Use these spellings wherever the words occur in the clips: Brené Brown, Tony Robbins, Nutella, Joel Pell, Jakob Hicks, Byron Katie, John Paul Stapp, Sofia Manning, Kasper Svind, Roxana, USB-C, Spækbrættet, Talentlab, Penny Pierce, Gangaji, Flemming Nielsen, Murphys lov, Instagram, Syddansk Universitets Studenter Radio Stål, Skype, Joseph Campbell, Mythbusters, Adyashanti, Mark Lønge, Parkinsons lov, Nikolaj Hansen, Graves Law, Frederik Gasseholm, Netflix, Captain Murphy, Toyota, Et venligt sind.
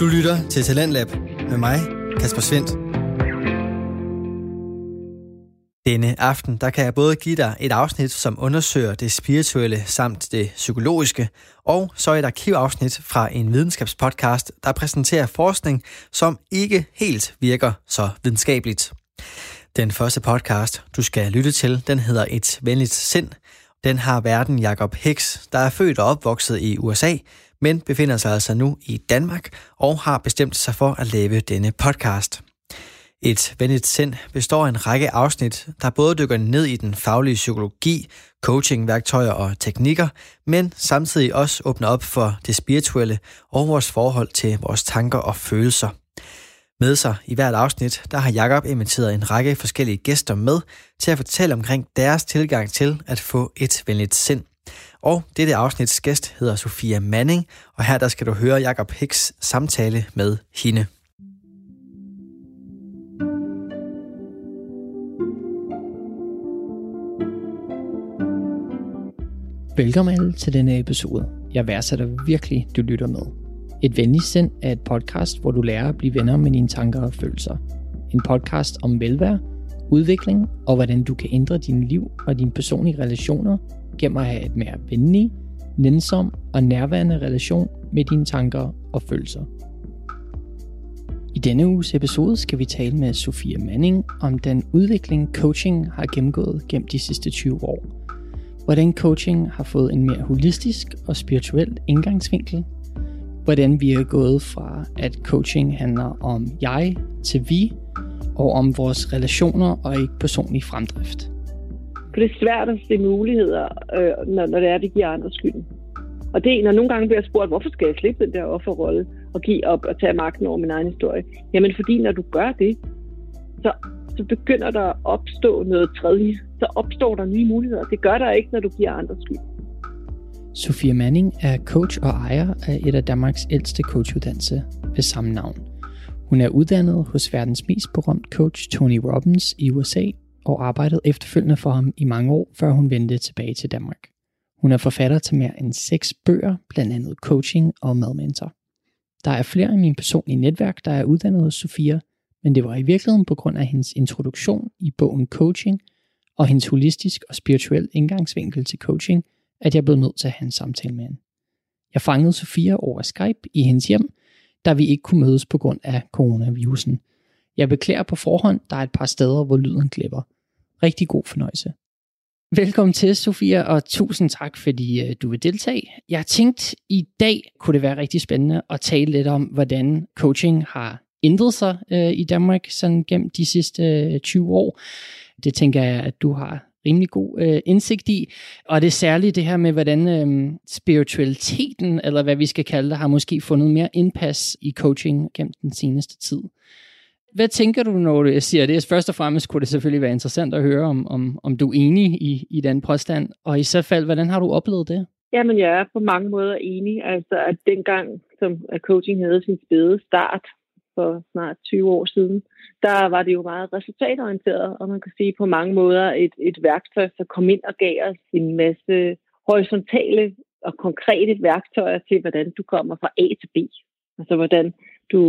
Du lytter til Talentlab med mig, Kasper Svind. Denne aften, der kan jeg både give dig et afsnit, som undersøger det spirituelle samt det psykologiske, og så et arkivafsnit fra en videnskabspodcast, der præsenterer forskning, som ikke helt virker så videnskabeligt. Den første podcast, du skal lytte til, den hedder Et venligt sind. Den har værten Jakob Hicks, der er født og opvokset i USA, men befinder sig altså nu i Danmark og har bestemt sig for at lave denne podcast. Et venligt sind består af en række afsnit, der både dykker ned i den faglige psykologi, coachingværktøjer og teknikker, men samtidig også åbner op for det spirituelle og vores forhold til vores tanker og følelser. Med sig i hvert afsnit, der har Jakob inviteret en række forskellige gæster med til at fortælle omkring deres tilgang til at få et venligt sind. Og dette afsnits gæst hedder Sofia Manning, og her der skal du høre Jakob Hicks samtale med hende. Velkommen alle til denne episode. Jeg værdsætter virkelig, du lytter med. Et venligt sind er et podcast, hvor du lærer at blive venner med dine tanker og følelser. En podcast om velvære, udvikling og hvordan du kan ændre din liv og dine personlige relationer gennem at have et mere venlig, nænsom og nærværende relation med dine tanker og følelser. I denne uges episode skal vi tale med Sofia Manning om den udvikling, coaching har gennemgået gennem de sidste 20 år. Hvordan coaching har fået en mere holistisk og spirituel indgangsvinkel. Hvordan vi er gået fra, at coaching handler om jeg til vi, og om vores relationer og ikke personlig fremdrift. For det er svært at se muligheder, når det er, det giver andre skylden. Og det er, når nogle gange bliver spurgt, hvorfor skal jeg slippe den der offerrolle og give op og tage magten over min egen historie? Jamen fordi når du gør det, så begynder der at opstå noget tredje. Så opstår der nye muligheder. Det gør der ikke, når du giver andre skylden. Sofia Manning er coach og ejer af et af Danmarks ældste coachuddannelse ved samme navn. Hun er uddannet hos verdens mest berømte coach Tony Robbins i USA og arbejdede efterfølgende for ham i mange år, før hun vendte tilbage til Danmark. Hun er forfatter til mere end 6 bøger, blandt andet coaching og madmentor. Der er flere i min personlige netværk, der er uddannet hos Sofia, men det var i virkeligheden på grund af hendes introduktion i bogen Coaching og hendes holistisk og spirituel indgangsvinkel til coaching, at jeg blev nødt til at have en samtale med hende. Jeg fangede Sofia over Skype i hendes hjem, da vi ikke kunne mødes på grund af coronavirusen. Jeg beklager på forhånd, der er et par steder, hvor lyden glipper. Rigtig god fornøjelse. Velkommen til, Sofia, og tusind tak, fordi du vil deltage. Jeg tænkte, i dag kunne det være rigtig spændende at tale lidt om, hvordan coaching har ændret sig i Danmark sådan gennem de sidste 20 år. Det tænker jeg, at du har rimelig god indsigt i, og det er særligt det her med, hvordan spiritualiteten, eller hvad vi skal kalde det, har måske fundet mere indpas i coaching gennem den seneste tid. Hvad tænker du, når du siger det? Først og fremmest kunne det selvfølgelig være interessant at høre, om du er enig i den påstand, og i så fald, hvordan har du oplevet det? Jamen, jeg er på mange måder enig, altså at dengang, som coaching havde sin spæde start, for snart 20 år siden, der var det jo meget resultatorienteret, og man kan sige på mange måder et værktøj, der kom ind og gav os en masse horisontale og konkrete værktøjer til, hvordan du kommer fra A til B. Altså hvordan du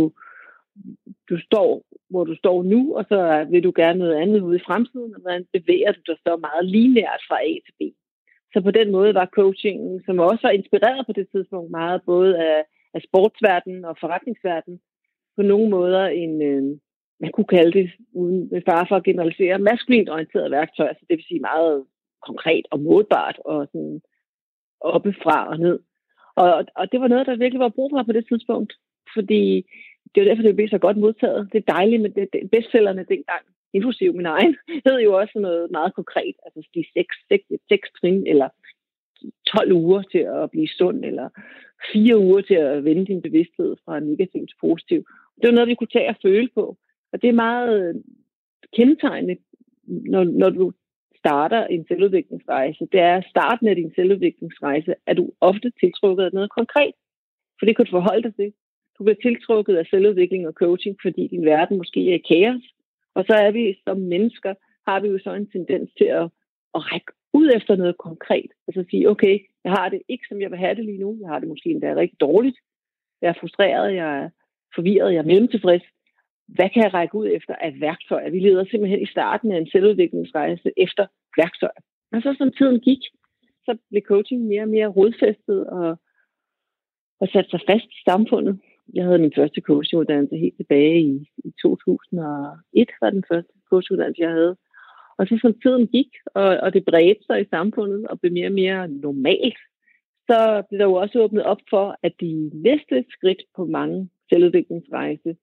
står, hvor du står nu, og så vil du gerne noget andet ude i fremtiden, og hvordan bevæger du dig så meget lineært fra A til B. Så på den måde var coachingen, som også var inspireret på det tidspunkt meget, både af sportsverdenen og forretningsverdenen, på nogle måder en, man kunne kalde det, uden fare for at generalisere, maskulint orienteret værktøj, altså det vil sige meget konkret og målbart, og sådan oppefra og ned. Og det var noget, der virkelig var brug for på det tidspunkt, fordi det var derfor, det blev så godt modtaget. Det er dejligt, men bestsellerne dengang, inklusive min egen, hed jo også noget meget konkret, altså de 6 trin, eller 12 uger til at blive sund, eller 4 uger til at vende din bevidsthed fra negativ til positiv. Det var noget, vi kunne tage og føle på. Og det er meget kendetegnende, når du starter en selvudviklingsrejse. Det er starten af din selvudviklingsrejse, at du ofte tiltrukket af noget konkret. For det kan du forholde dig til. Du bliver tiltrukket af selvudvikling og coaching, fordi din verden måske er i kaos. Og så er vi som mennesker, har vi jo så en tendens til at række ud efter noget konkret, altså at sige, okay, jeg har det ikke, som jeg vil have det lige nu, jeg har det måske endda rigtig dårligt, jeg er frustreret, jeg er forvirret, jeg er mellemtilfreds. Hvad kan jeg række ud efter af værktøjer? Vi leder simpelthen i starten af en selvudviklingsrejse efter værktøjer. Og så som tiden gik, så blev coaching mere og mere rodfæstet og sat sig fast i samfundet. Jeg havde min første coachuddannelse helt tilbage i 2001, var den første coachuddannelse, jeg havde. Og så som tiden gik, og det bredte sig i samfundet og blev mere og mere normalt, så blev der jo også åbnet op for, at de næste skridt på mange selvudviklingsrejse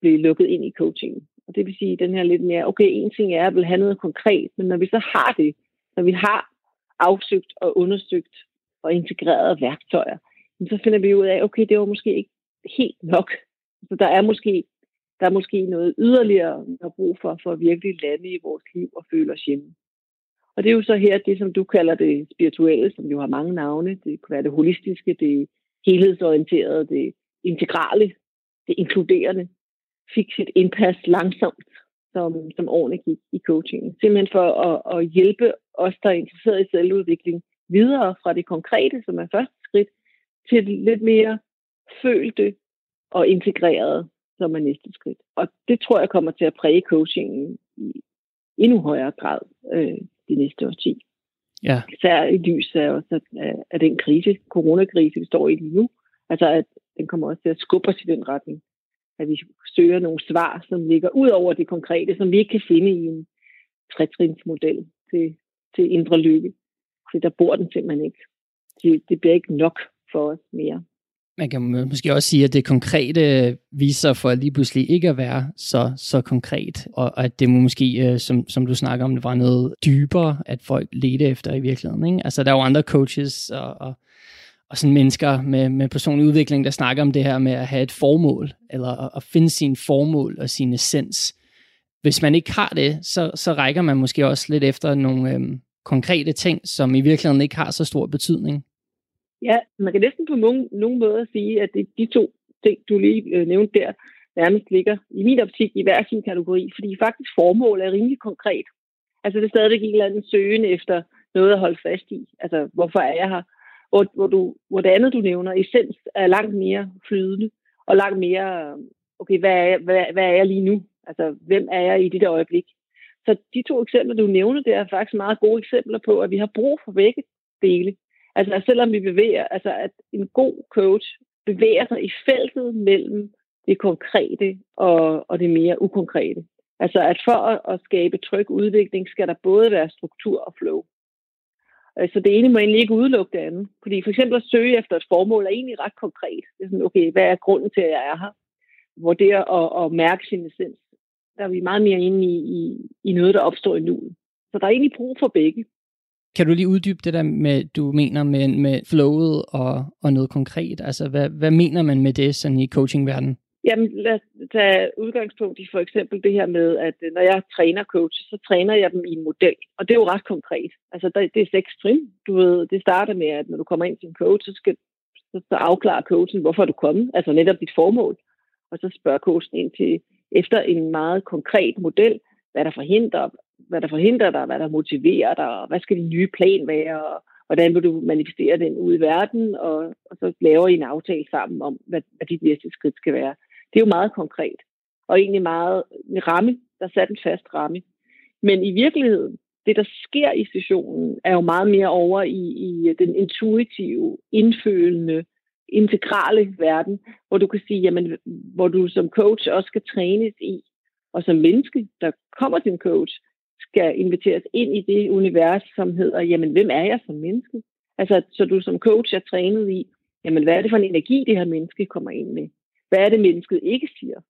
blev lukket ind i coachingen. Og det vil sige, den her lidt mere, okay, en ting er, at jeg vil have noget konkret, men når vi så har det, når vi har afsøgt og undersøgt og integreret værktøjer, så finder vi ud af, okay, det var måske ikke helt nok. Så der er måske noget yderligere, vi har brug for at virkelig lande i vores liv og føle os hjemme. Og det er jo så her, det som du kalder det spirituelle, som jo har mange navne. Det kan være det holistiske, det helhedsorienterede, det integrale, det inkluderende. Fik sit indpas langsomt, som årene gik i coachingen. Simpelthen for at hjælpe os, der er interesseret i selvudvikling, videre fra det konkrete, som er første skridt, til lidt mere følte og integrerede, som er næste skridt. Og det tror jeg kommer til at præge coachingen i endnu højere grad de næste årti. Ja. Især i lys af den krise, coronakrise, vi står i lige nu. Altså, at den kommer også til at skubbe os i den retning. At vi søger nogle svar, som ligger ud over det konkrete, som vi ikke kan finde i en tretrinsmodel til indre lykke. Så der bor den simpelthen ikke. Det bliver ikke nok for os mere. Man kan måske også sige, at det konkrete viser for lige pludselig ikke at være så konkret, og at det måske, som du snakker om, det var noget dybere, at folk ledte efter i virkeligheden. Ikke? Altså, der er jo andre coaches og sådan mennesker med personlig udvikling, der snakker om det her med at have et formål, eller at finde sine formål og sin essens. Hvis man ikke har det, så rækker man måske også lidt efter nogle konkrete ting, som i virkeligheden ikke har så stor betydning. Ja, man kan næsten på nogen måder sige, at det, de to ting, du lige nævnte der, nærmest ligger i min optik i hver sin kategori, fordi faktisk formål er rimelig konkret. Altså det er stadigvæk en eller anden søgen efter noget at holde fast i. Altså hvorfor er jeg her? Hvor det andet, du nævner, essens er langt mere flydende, og langt mere, okay, hvad er jeg lige nu? Altså, hvem er jeg i det der øjeblik? Så de to eksempler, du nævner, det er faktisk meget gode eksempler på, at vi har brug for begge dele. Altså, selvom vi bevæger, altså at en god coach bevæger sig i feltet mellem det konkrete og det mere ukonkrete. Altså, at for at skabe tryg udvikling, skal der både være struktur og flow. Så det ene må egentlig ikke udelukke det andet. Fordi for eksempel at søge efter et formål er egentlig ret konkret. Det er sådan, okay, hvad er grunden til, at jeg er her? Hvor det at mærke sin essens, der er vi meget mere inde i noget, der opstår i nuet. Så der er egentlig brug for begge. Kan du lige uddybe det der, med, du mener med flowet og noget konkret? Altså, hvad mener man med det sådan i coachingverdenen? Jamen, lad os tage udgangspunkt i for eksempel det her med, at når jeg træner coaches, så træner jeg dem i en model. Og det er jo ret konkret. Altså, det er 6 trin. Du ved, det starter med, at når du kommer ind til en coach, så afklarer coachen, hvorfor du kommet. Altså netop dit formål. Og så spørger coachen ind til, efter en meget konkret model, hvad der forhindrer dig, hvad der motiverer dig, hvad skal din nye plan være, og hvordan vil du manifestere den ude i verden, og så laver I en aftale sammen om, hvad dit næste skridt skal være. Det er jo meget konkret, og egentlig meget en ramme, der er sat en fast ramme. Men i virkeligheden, det der sker i sessionen, er jo meget mere over i den intuitive, indfølende, integrale verden, hvor du kan sige, jamen, hvor du som coach også skal trænes i, og som menneske, der kommer til en coach, skal inviteres ind i det univers, som hedder, jamen, hvem er jeg som menneske? Altså, så du som coach er trænet i, jamen, hvad er det for en energi, det her menneske kommer ind med? Hvad er det, mennesket ikke siger?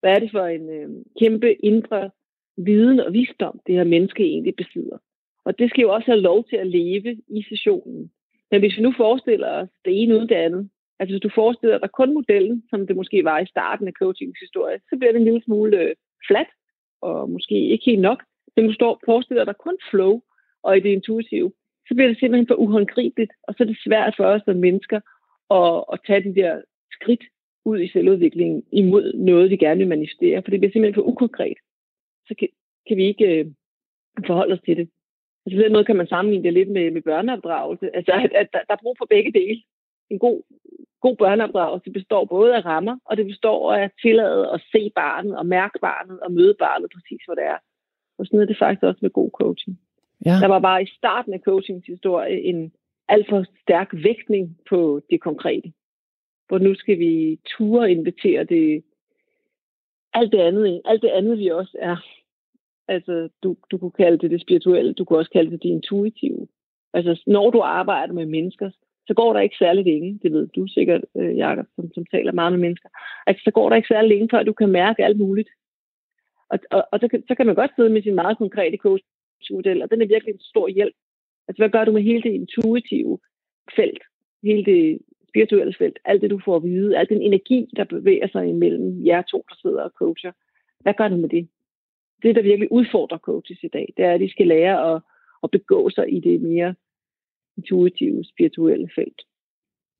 Hvad er det for en kæmpe indre viden og visdom, det her menneske egentlig besidder? Og det skal jo også have lov til at leve i sessionen. Men hvis vi nu forestiller os det ene uden det andet, altså hvis du forestiller dig kun modellen, som det måske var i starten af coachingshistorie, så bliver det en lille smule flat og måske ikke helt nok. Men hvis du forestiller dig kun flow og i det intuitive, så bliver det simpelthen for uhåndgribeligt, og så er det svært for os som mennesker at tage de der skridt ud i selvudviklingen imod noget, vi gerne vil manifestere, for det bliver simpelthen for ukonkret. Så kan vi ikke forholde os til det. Altså på den måde kan man sammenligne det lidt med børneopdragelse, altså at der er brug for begge dele. En god God børneopdragelse består både af rammer, og det består af at tillade at se barnet, og mærke barnet, og møde barnet præcis, hvor det er. Og sådan er det faktisk også med god coaching. Ja. Der var bare i starten af coachingshistorie en alt for stærk vægtning på det konkrete. Hvor nu skal vi ture invitere det alt det andet vi også er. Altså, du kunne kalde det spirituelle, du kunne også kalde det intuitive. Altså, når du arbejder med mennesker, så går der ikke særlig længe, det ved du sikkert, Jakob, som taler meget med mennesker, altså, så går der ikke særlig længe, før du kan mærke alt muligt. Og så kan man godt sidde med sin meget konkrete coachmodel, og den er virkelig en stor hjælp. Altså, hvad gør du med hele det intuitive felt, hele det spirituelle felt, alt det, du får at vide, al den energi, der bevæger sig imellem jer to, der sidder og coacher. Hvad gør du med det? Det, der virkelig udfordrer coaches i dag, det er, at de skal lære at begå sig i det mere intuitive, spirituelle felt.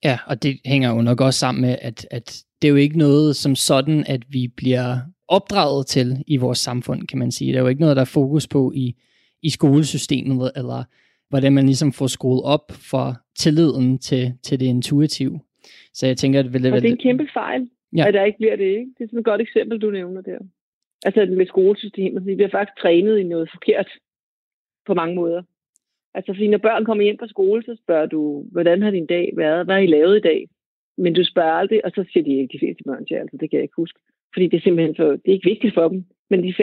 Ja, og det hænger jo nok også sammen med, at det er jo ikke noget som sådan, at vi bliver opdraget til i vores samfund, kan man sige. Der er jo ikke noget, der er fokus på i skolesystemet, eller hvordan man ligesom får skruet op for tilliden til det intuitive. Så jeg tænker, at det er en kæmpe fejl, at der ikke bliver det, ikke? Det er sådan et godt eksempel, du nævner der. Altså med skolesystemet, vi bliver faktisk trænet i noget forkert på mange måder. Altså fordi når børn kommer hjem fra skole, så spørger du, hvordan har din dag været? Hvad har I lavet i dag? Men du spørger aldrig, og så siger de ikke de fleste børn til, altså det kan jeg ikke huske. Fordi det er simpelthen det er ikke vigtigt for dem. Men de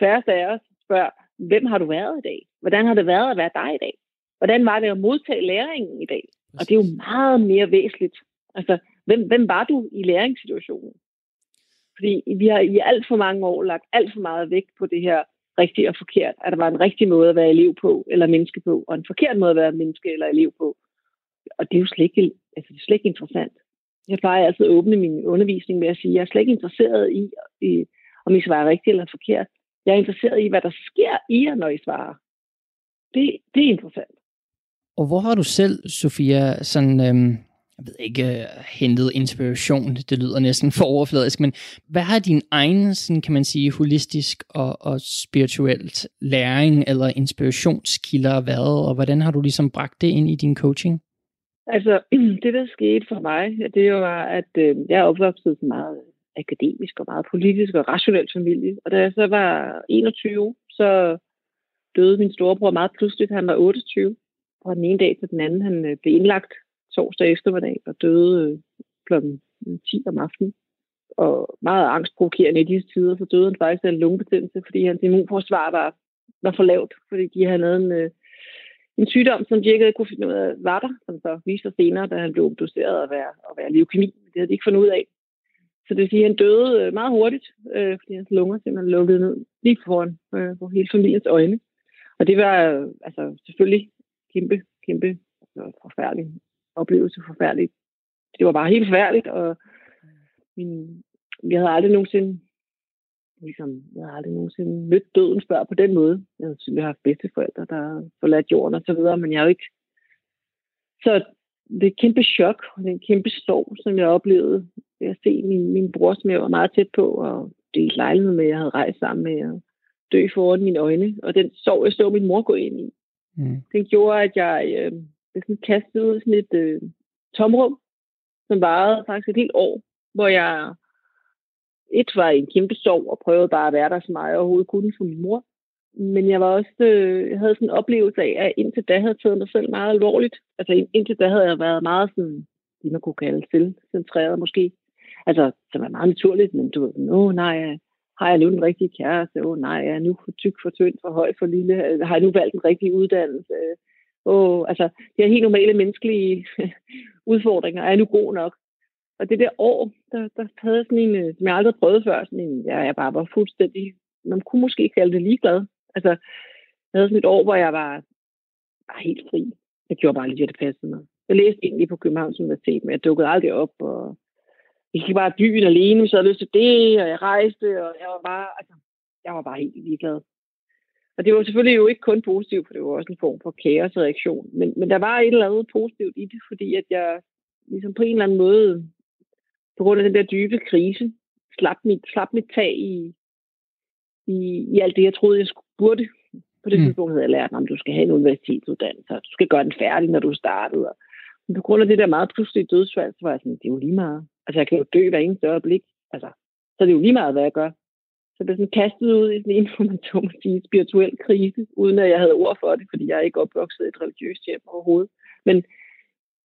færreste af os spørger, hvem har du været i dag? Hvordan har det været at være dig i dag? Hvordan var det at modtage læringen i dag? Og det er jo meget mere væsentligt. Altså, hvem var du i læringssituationen? Fordi vi har i alt for mange år lagt alt for meget vægt på det her rigtigt og forkert. At der var en rigtig måde at være elev på, eller menneske på, og en forkert måde at være menneske eller elev på. Og det er jo slet ikke interessant. Jeg plejer altid at åbne min undervisning med at sige, at jeg er slet ikke interesseret i, om I svarer rigtigt eller forkert. Jeg er interesseret i, hvad der sker i jer, når I svarer. Det er interessant. Og hvor har du selv, Sofia, sådan... jeg ved ikke, hentet inspiration, det lyder næsten for overfladisk, men hvad har din egen, sådan kan man sige, holistisk og spirituelt læring eller inspirationskilder været, og hvordan har du ligesom bragt det ind i din coaching? Altså, det der skete for mig, det var, at jeg er opvokset meget akademisk og meget politisk og rationel familie, og da jeg så var 21, så døde min storebror meget pludseligt, han var 28, og den ene dag til den anden, han blev indlagt torsdag eftermiddag og døde kl. 10 om aftenen. Og meget angstprovokerende i disse tider, så døde han faktisk af en lungebetændelse, fordi hans immunforsvar var for lavt, fordi de havde en sygdom, som de ikke kunne finde ud af, var der, som så viste sig senere, da han blev obduceret at være leukemi. Det havde de ikke fundet ud af. Så det vil sige, at han døde meget hurtigt, fordi hans lunger simpelthen lukkede ned lige foran på hele familiens øjne. Og det var altså selvfølgelig kæmpe forfærdeligt. Oplevelse forfærdeligt. Det var bare helt forfærdeligt, og jeg havde aldrig nogensinde mødt døden før på den måde. Jeg havde selvfølgelig haft bedsteforældre, der forladt jorden og så videre, men jeg er jo ikke... Så det er et kæmpe chok, og det er en kæmpe sorg, som jeg oplevede. Jeg ser min bror, som jeg var meget tæt på, og det er lejlighed med, jeg havde rejst sammen med at dø foran mine øjne, og den sorg, jeg så min mor gå ind i, den gjorde, at jeg... Det sådan kastede ud sådan et tomrum, som varede faktisk et helt år, hvor jeg var i en kæmpe sorg og prøvede bare at være der så meget, jeg overhovedet kunne for min mor. Men jeg var også, jeg havde sådan en oplevelse af, at indtil da havde jeg taget mig selv meget alvorligt. Altså indtil da havde jeg været meget sådan, det man kunne kalde selvcentreret måske. Altså, det var meget naturligt, men du ved, nej, har jeg nu den rigtige kæreste? Nej, jeg er nu for tyk, for tynd, for høj, for lille? Har jeg nu valgt den rigtige uddannelse? Altså, det er helt normale menneskelige udfordringer. Er jeg nu god nok? Og det der år, der havde sådan en, som jeg aldrig prøvede før, sådan en, jeg bare var fuldstændig, man kunne måske kalde det ligeglad. Altså, jeg havde sådan et år, hvor jeg var helt fri. Jeg gjorde bare lige, at det passede mig. Jeg læste egentlig på Københavns Universitet, men jeg dukkede aldrig op, og jeg gik bare byen alene, så jeg havde lyst til det, og jeg rejste, og jeg var bare helt ligeglad. Og det var selvfølgelig jo ikke kun positivt, for det var også en form for kaosreaktion. Men der var et eller andet positivt i det, fordi at jeg ligesom på en eller anden måde, på grund af den der dybe krise, slap mit tag i alt det, jeg troede, jeg burde. På det tidspunkt havde jeg lært, at du skal have en universitetsuddannelse, og du skal gøre den færdig, når du startede. på grund af det der meget pludselige dødsfald, så var jeg sådan, det er jo lige meget. Altså, jeg kan jo dø hver eneste øjeblik. Altså, så er det jo lige meget, hvad jeg gør. Så jeg blev sådan kastet ud i sådan en, hvor man tog mig sige, spirituel krise, uden at jeg havde ord for det, fordi jeg er ikke opvokset i et religiøst hjem overhovedet. Men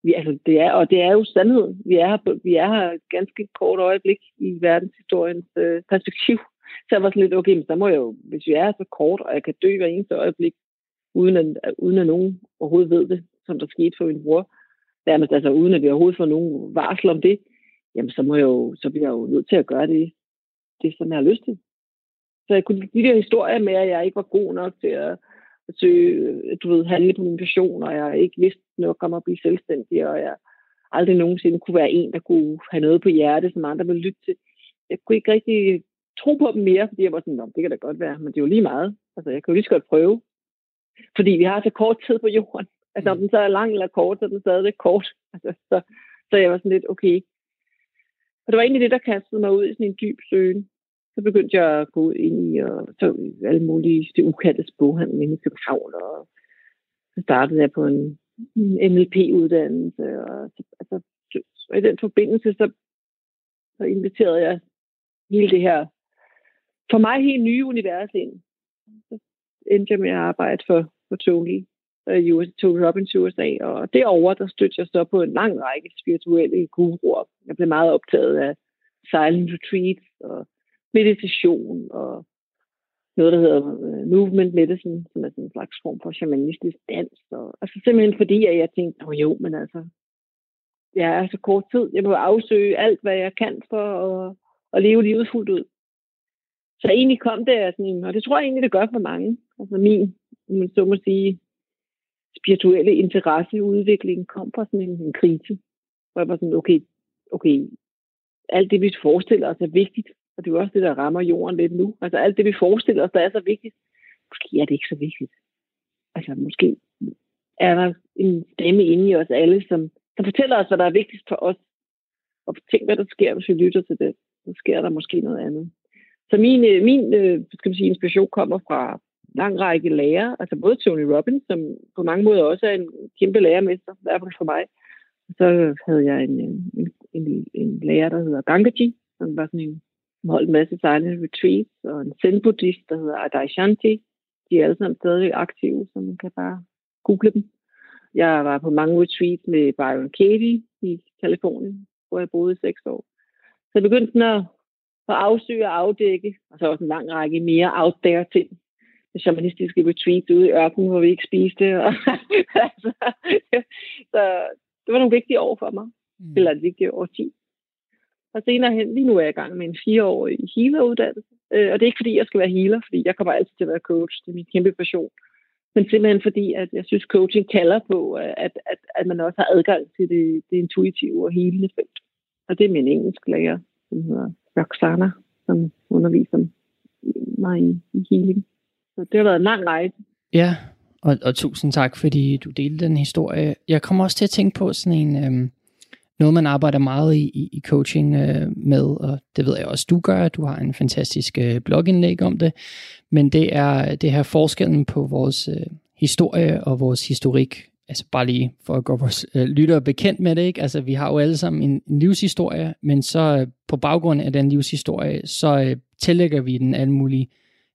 vi, altså, det er jo sandheden. Vi er her ganske kort øjeblik i verdenshistoriens perspektiv. Så jeg var sådan lidt, okay, men så må jeg jo, hvis jeg er så kort, og jeg kan dø hver eneste øjeblik, uden at nogen overhovedet ved det, som der skete for min bror, dermed, altså uden at vi overhovedet får nogen varsel om det, jamen så bliver jeg jo nødt til at gøre det, som jeg har lyst til. Så jeg kunne de der historier med, at jeg ikke var god nok til at søge, handle på min passion, og jeg ikke vidste nok om at blive selvstændig, og jeg aldrig nogensinde kunne være en, der kunne have noget på hjertet, som andre ville lytte til. Jeg kunne ikke rigtig tro på dem mere, fordi jeg var sådan, det kan da godt være, men det er jo lige meget. Altså, jeg kan jo lige så godt prøve. Fordi vi har så kort tid på jorden. Altså, om den så er lang eller kort, så er den stadigvæk kort. Altså, så jeg var sådan lidt, okay. Og det var egentlig det, der kastede mig ud i sådan en dyb søgen. Så begyndte jeg at gå ud ind i og tage alle mulige det ukaldtes boghandel inde i København, og så startede jeg på en NLP-uddannelse. Og altså, så i den forbindelse, så inviterede jeg hele det her, for mig helt nye univers ind. Så endte jeg med at arbejde for Tony Robbins i USA, og derovre, der stødte jeg så på en lang række spirituelle guruer. Jeg blev meget optaget af silent retreats og meditation og noget, der hedder movement medicine, som er sådan en slags form for shamanistisk dans. Og altså simpelthen fordi, at jeg tænkte, jo, men altså, jeg er så kort tid, jeg må afsøge alt, hvad jeg kan for at leve livet fuldt ud. Så egentlig kom det sådan, og det tror jeg egentlig, det gør for mange. Altså min, så må sige, spirituelle interesse i udviklingen kom fra sådan en krise, hvor jeg var sådan, okay, alt det, vi forestiller os, er vigtigt, og det er jo også det, der rammer jorden lidt nu. Altså alt det, vi forestiller os, der er så vigtigt, måske er det ikke så vigtigt. Altså måske er der en stemme inde i os alle, som fortæller os, hvad der er vigtigst for os, og tænk, hvad der sker, hvis vi lytter til det. Så sker der måske noget andet. Så min skal man sige, inspiration kommer fra lang række lærere, altså både Tony Robbins, som på mange måder også er en kæmpe lærermester, i hvert fald for mig. Og så havde jeg en lærer, der hedder Gangaji, som var sådan en, som holdt en masse silent retreats, og en zen-buddhist, der hedder Adyashanti. De er alle sammen stadig aktive, så man kan bare google dem. Jeg var på mange retreats med Byron Katie i Californien, hvor jeg boede 6 år. Så jeg begyndte sådan at afsøge og afdække, og så også en lang række mere out there ting. Shamanistiske retreats ude i ørkenen, hvor vi ikke spiste. Og altså, så det var nogle vigtige år for mig. Eller et vigtigt årti. Og senere hen, lige nu er jeg i gang med en 4-årig healeruddannelse. Og det er ikke fordi, jeg skal være healer, fordi jeg kommer altid til at være coach. Det er min kæmpe passion. Men simpelthen fordi, at jeg synes, coaching kalder på, at man også har adgang til det intuitive og healende felt. Og det er min engelsk lærer, som hedder Roxana, som underviser mig i healing. Så det har været en lang rejse. Ja, og tusind tak, fordi du delte den historie. Jeg kommer også til at tænke på sådan en, noget man arbejder meget i coaching med, og det ved jeg også, du gør. Du har en fantastisk blogindlæg om det, men det er forskellen på vores historie og vores historik. Altså bare lige for at gøre vores lyttere bekendt med det, ikke? Altså vi har jo alle sammen en livshistorie, men så på baggrund af den livshistorie, så tillægger vi den alle mulige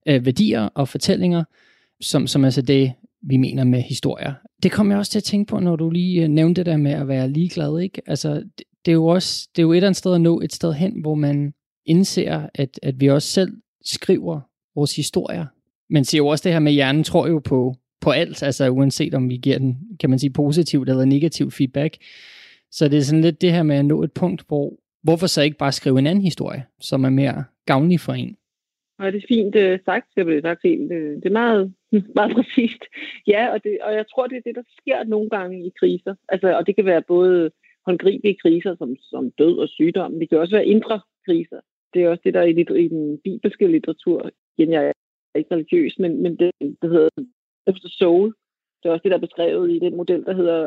værdier og fortællinger, som altså det, vi mener med historier. Det kom jeg også til at tænke på, når du lige nævnte det der med at være ligeglad, ikke? Altså, det er jo et eller andet sted at nå et sted hen, hvor man indser, at vi også selv skriver vores historier. Man siger jo også det her med, hjernen tror jo på alt, altså uanset om vi giver den, kan man sige, positivt eller negativt feedback. Så det er sådan lidt det her med at nå et punkt, hvor hvorfor så ikke bare skrive en anden historie, som er mere gavnlig for en? Og det er fint sagt, jeg blev sagt helt. Det er meget, meget præcist. Ja, og jeg tror, det er det, der sker nogle gange i kriser. Altså, og det kan være både håndgribelige kriser, som død og sygdom, men det kan også være indre kriser. Det er også det, der i den bibelske litteratur, igen, jeg er ikke religiøs, men det, der hedder efter soul. Det er også det, der er beskrevet i den model, der hedder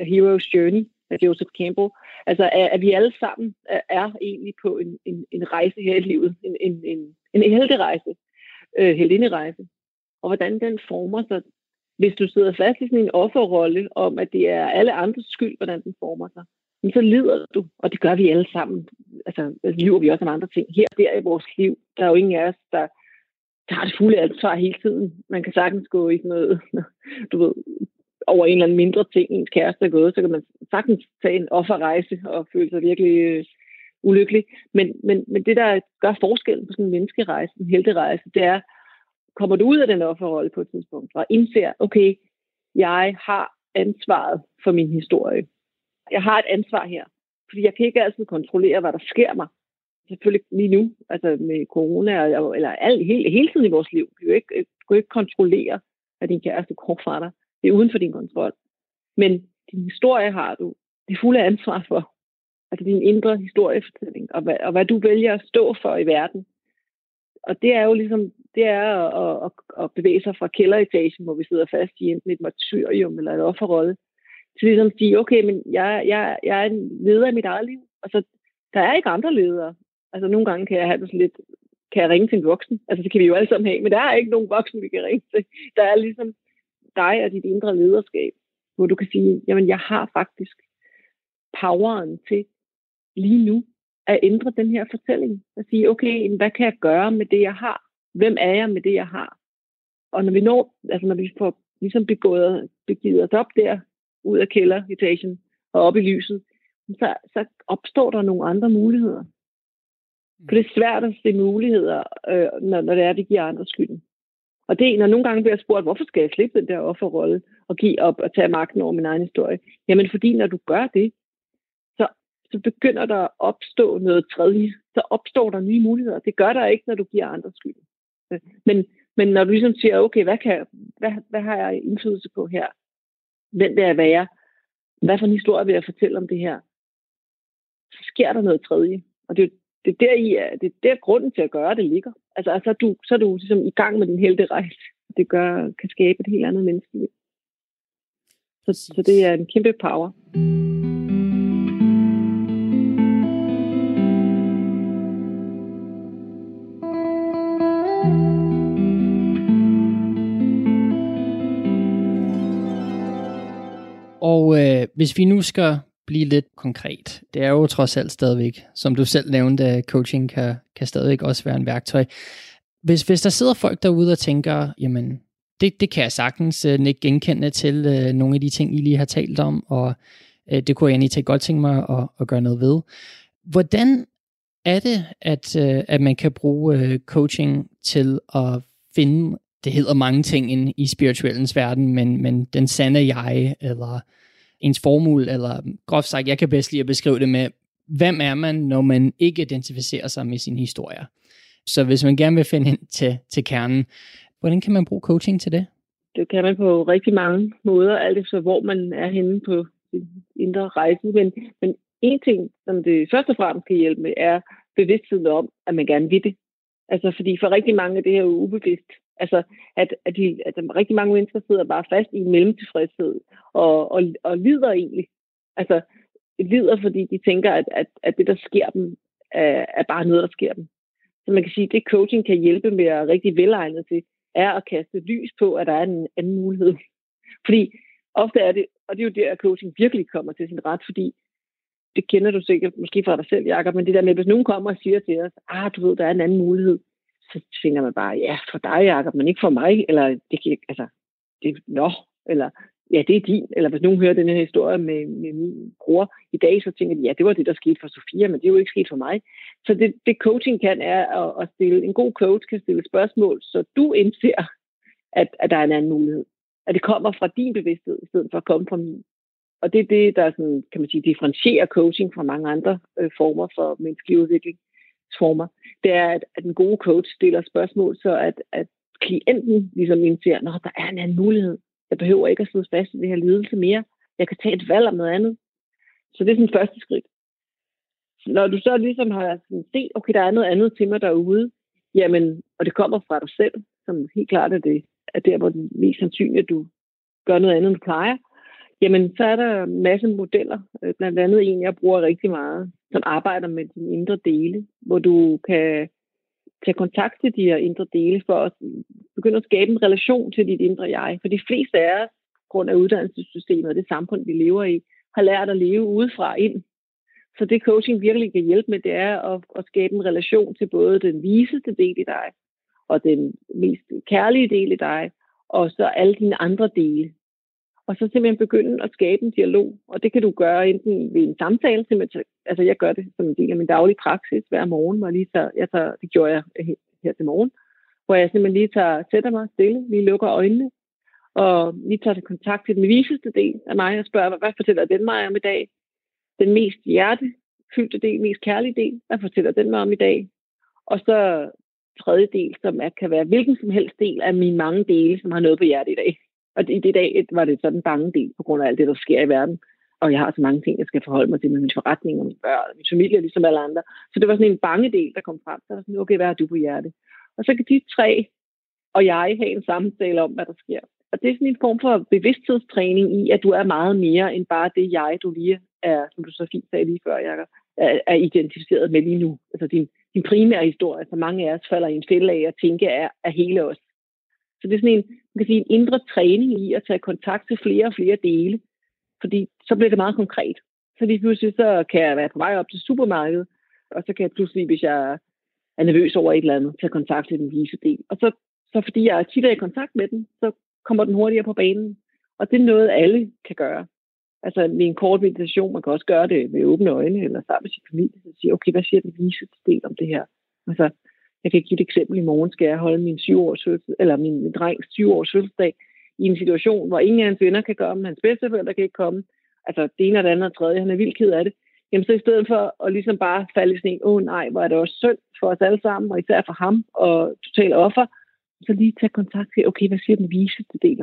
A Hero's Journey af Joseph Campbell. Altså, at vi alle sammen er egentlig på en rejse her i livet. En helderejse. Heltinderejse. Og hvordan den former sig, Hvis du sidder fast i sådan en offerrolle om, at det er alle andres skyld, hvordan den former sig, så lider du, og det gør vi alle sammen. Altså, lyver vi også om andre ting. Her og der i vores liv, der er jo ingen af os, der tager det fulde ansvar hele tiden. Man kan sagtens gå i sådan noget, du ved, over en eller anden mindre ting, ens kæreste er gået, så kan man sagtens tage en offerrejse og føle sig virkelig ulykkelig. Men det, der gør forskellen på sådan en menneskerejse, en helterejse, det er, kommer du ud af den offerrolle på et tidspunkt og indser, okay, jeg har ansvaret for min historie. Jeg har et ansvar her, fordi jeg kan ikke altid kontrollere, hvad der sker mig. Selvfølgelig lige nu, altså med corona, eller hele tiden i vores liv. Du kan ikke kontrollere, at din kæreste går fra dig. Det er uden for din kontrol. Men din historie har du det fulde ansvar for. Altså din indre historiefortælling, og hvad du vælger at stå for i verden. Og det er jo ligesom, det er at bevæge sig fra kælderetagen, hvor vi sidder fast i enten et martyrium eller et offerrolle, til ligesom at sige, okay, men jeg er en leder i mit eget liv, og så der er ikke andre ledere. Altså nogle gange kan jeg have det sådan lidt, kan jeg ringe til en voksen? Altså det kan vi jo alle sammen have, men der er ikke nogen voksen, vi kan ringe til. Der er ligesom dig og dit indre lederskab, hvor du kan sige, jamen jeg har faktisk poweren til lige nu at ændre den her fortælling. At sige, okay, hvad kan jeg gøre med det, jeg har? Hvem er jeg med det, jeg har? Og når vi når, altså når vi får ligesom begivet os op der, ud af kælderetagen og op i lyset, så opstår der nogle andre muligheder. For det er svært at se muligheder, når det er, at vi giver andre skylden. Og det er, når nogle gange bliver spurgt, hvorfor skal jeg slippe den der offerrolle og give op og tage magten over min egen historie? Jamen fordi, når du gør det, så begynder der at opstå noget tredje. Så opstår der nye muligheder. Det gør der ikke, når du giver andre skylden. Men når du ligesom siger, okay, hvad har jeg indflydelse på her? Hvem vil jeg være? Hvad for en historie vil jeg fortælle om det her? Så sker der noget tredje. Og det er der grunden til at gøre det ligger. Altså så er du ligesom i gang med den helterejse. Det kan skabe et helt andet menneskeliv. Så det er en kæmpe power. Og hvis vi nu skal blive lidt konkret, det er jo trods alt stadigvæk, som du selv nævnte, at coaching kan stadigvæk også være en værktøj. Hvis der sidder folk derude og tænker, jamen det kan jeg sagtens ikke genkende til nogle af de ting, I lige har talt om, og det kunne jeg egentlig godt tænke mig at gøre noget ved. Hvordan er det, at man kan bruge coaching til at finde, det hedder mange ting i spirituellens verden, men den sande jeg, eller ens formul, eller groft sagt, jeg kan bedst lige at beskrive det med, hvem er man, når man ikke identificerer sig med sin historie. Så hvis man gerne vil finde ind til kernen, hvordan kan man bruge coaching til det? Det kan man på rigtig mange måder, alt efter hvor man er henne på sin indre rejse. Men en ting, som det først og fremmest kan hjælpe med, er bevidstheden om, at man gerne vil det. Altså fordi for rigtig mange af det her er ubevidst. Altså, at rigtig mange mennesker sidder bare fast i en mellemtilfredshed og lider egentlig. Altså, lider, fordi de tænker, at det, der sker dem, er bare noget, der sker dem. Så man kan sige, at det coaching kan hjælpe med at rigtig velegnet til, er at kaste lys på, at der er en anden mulighed. Fordi ofte er det, og det er jo der, at coaching virkelig kommer til sin ret, fordi det kender du sikkert måske fra dig selv, Jakob, men det der med, hvis nogen kommer og siger til os, du ved, der er en anden mulighed, så tænker man bare, ja, for dig, Jakob, men ikke for mig, eller det kan ikke, altså, det nå, eller ja, det er din, eller hvis nogen hører den her historie med min bror i dag, så tænker de, ja, det var det, der skete for Sofia, men det er jo ikke sket for mig. Så det coaching kan, er at stille, en god coach kan stille spørgsmål, så du indser, at der er en anden mulighed, at det kommer fra din bevidsthed, i stedet for at komme fra min. Og det er det, der sådan, kan man sige, differentierer coaching fra mange andre former for menneskelig udvikling. Former, det er, at den gode coach stiller spørgsmål, så at klienten ligesom indser, at der er en anden mulighed. Jeg behøver ikke at sidde fast i det her lidelse mere. Jeg kan tage et valg om noget andet. Så det er sådan første skridt. Når du så ligesom har set, okay, der er noget andet til mig derude, jamen, og det kommer fra dig selv, som helt klart er det, at der, hvor det mest sandsynligt, at du gør noget andet, end du plejer, jamen, så er der en masse modeller, blandt andet en, jeg bruger rigtig meget, som arbejder med dine indre dele, hvor du kan til at kontakte de her indre dele, for at begynde at skabe en relation til dit indre jeg. For de fleste af os, grund af uddannelsessystemet og det samfund, vi lever i, har lært at leve udefra ind. Så det coaching virkelig kan hjælpe med, det er at skabe en relation til både den viseste del i dig, og den mest kærlige del i dig, og så alle dine andre dele. Og så simpelthen begynde at skabe en dialog. Og det kan du gøre enten ved en samtale, altså jeg gør det som en del af min daglige praksis hver morgen, og det gjorde jeg her til morgen, hvor jeg simpelthen sætter mig stille, lige lukker øjnene, og lige tager kontakt til den viseste del af mig, og spørger, hvad fortæller den mig om i dag? Den mest hjertefyldte del, mest kærlige del, hvad fortæller den mig om i dag? Og så tredje del, som kan være hvilken som helst del af mine mange dele, som har noget på hjertet i dag. Og i det dag var det sådan en bange del, på grund af alt det, der sker i verden. Og jeg har så mange ting, jeg skal forholde mig til med min forretning og mine børn og min familie, ligesom alle andre. Så det var sådan en bange del, der kom frem. Så var sådan, okay, hvad har du på hjertet? Og så kan de tre og jeg have en samtale om, hvad der sker. Og det er sådan en form for bevidsthedstræning i, at du er meget mere end bare det jeg, du lige er, som du så fint sagde lige før, Jakob, er identificeret med lige nu. Altså din primære historie, så mange af os falder i en fælde af at tænke er hele os. Så det er sådan en indre træning i at tage kontakt til flere og flere dele, fordi så bliver det meget konkret. Så lige pludselig så kan jeg være på vej op til supermarkedet, og så kan jeg pludselig, hvis jeg er nervøs over et eller andet, tage kontakt til den vise del. Og så fordi jeg tit er i kontakt med den, så kommer den hurtigere på banen. Og det er noget, alle kan gøre. Altså med en kort meditation, man kan også gøre det med åbne øjne, eller sammen med sin familie, og sige, okay, hvad siger den viseste del om det her? Altså, jeg kan give et eksempel. I morgen skal jeg holde min drengs 20-års fødselsdag i en situation, hvor ingen af hans venner kan komme, hans bedsteforældre kan ikke komme, altså det ene og det andet og tredje, han er vildt ked af det. Jamen så i stedet for at ligesom bare falde i sådan en, nej, hvor er det også synd for os alle sammen, og især for ham, og total offer, så lige tage kontakt til, okay, hvad siger den viseste del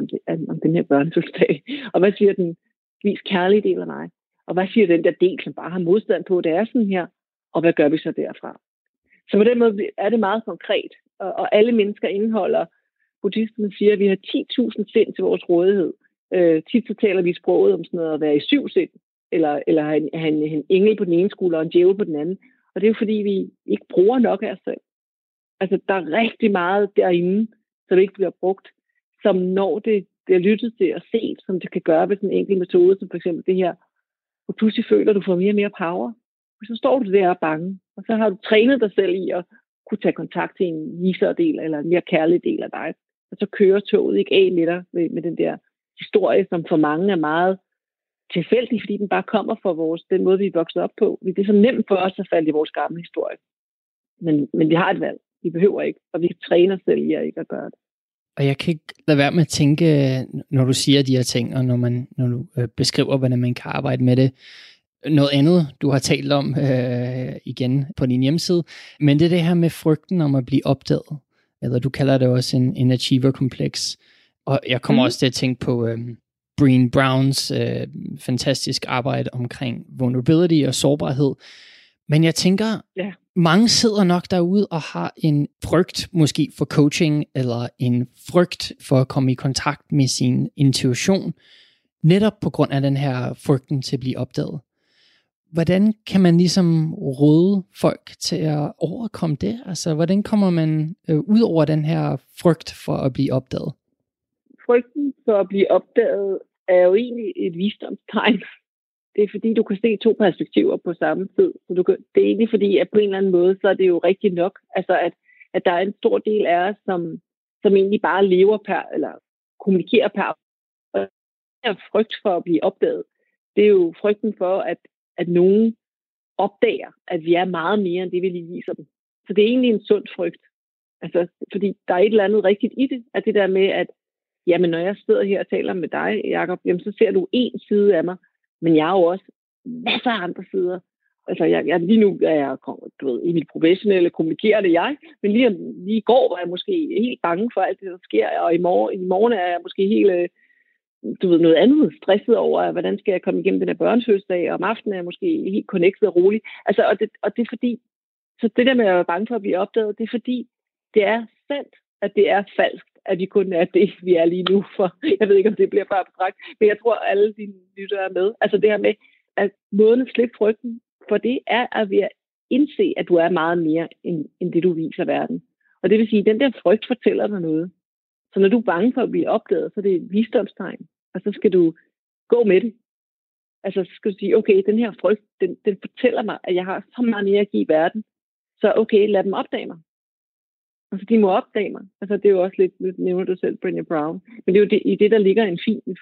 om den her børnefødselsdag, og hvad siger den mest kærlige del af mig, og hvad siger den der del, som bare har modstand på, det er sådan her, og hvad gør vi så derfra? Så på den måde er det meget konkret, og alle mennesker indeholder, buddhisterne siger, at vi har 10.000 sind til vores rådighed. Tit så taler vi sproget om sådan noget at være i 7 sind, eller have en engel på den ene skulder og en djævel på den anden, og det er jo fordi, vi ikke bruger nok af os selv. Altså, der er rigtig meget derinde, som ikke bliver brugt, som når det bliver lyttet til og set, som det kan gøre ved sådan en enkelt metode, som for eksempel det her, hvor pludselig føler, at du får mere og mere power. Så står du der og bange, og så har du trænet dig selv i at kunne tage kontakt til en visere del, eller en mere kærlig del af dig. Og så kører toget ikke af med dig med den der historie, som for mange er meget tilfældig, fordi den bare kommer fra den måde, vi er vokset op på. Det er så nemt for os at falde i vores gamle historie. Men vi har et valg. Vi behøver ikke, og vi træner selv i at ikke gøre det. Og jeg kan ikke lade være med at tænke, når du siger de her ting, og når du beskriver, hvordan man kan arbejde med det. Noget andet, du har talt om igen på din hjemmeside, men det er det her med frygten om at blive opdaget. Eller du kalder det også en achiever-kompleks. Og jeg kommer også til at tænke på Brené Browns fantastisk arbejde omkring vulnerability og sårbarhed. Men jeg tænker, mange sidder nok derude og har en frygt måske for coaching, eller en frygt for at komme i kontakt med sin intuition, netop på grund af den her frygten til at blive opdaget. Hvordan kan man ligesom råde folk til at overkomme det? Altså, hvordan kommer man ud over den her frygt for at blive opdaget? Frygten for at blive opdaget er jo egentlig et visdomstegn. Det er fordi, du kan se to perspektiver på samme tid. Så det er egentlig fordi, at på en eller anden måde, så er det jo rigtigt nok. Altså, at der er en stor del af os, som egentlig bare lever eller kommunikerer per. Og den her frygt for at blive opdaget, det er jo frygten for, at nogen opdager, at vi er meget mere end det, vi lige viser dem. Så det er egentlig en sund frygt. Altså, fordi der er et eller andet rigtigt i det, at det der med, at jamen, når jeg sidder her og taler med dig, Jakob, jamen, så ser du en side af mig, men jeg har jo også masser af andre sider. Altså, lige nu er jeg i mit professionelle, kommunikerende jeg, men lige i går var jeg måske helt bange for alt det, der sker, og i morgen er jeg måske helt... noget andet, stresset over, hvordan skal jeg komme igennem den her børnefødselsdag, og om aftenen er jeg måske helt connected og rolig. Altså, og det er fordi, så det der med at være bange for at blive opdaget, det er fordi, det er sandt, at det er falsk, at vi kun er det, vi er lige nu, for jeg ved ikke, om det bliver bare abstrakt, men jeg tror, alle dine lyttere er med. Altså det her med, at måden at slippe frygten, for det er at indse, at du er meget mere, end det du viser verden. Og det vil sige, at den der frygt fortæller dig noget. Så når du er bange for at blive opdaget, så er det et visdomstegn. Og så skal du gå med det. Altså, så skal du sige, okay, den her frygt, den fortæller mig, at jeg har så meget mere at give i verden. Så okay, lad dem opdage mig. Altså, de må opdage mig. Altså, det er jo også lidt nævner du selv, Brené Brown. Men det er jo det, i det, der ligger en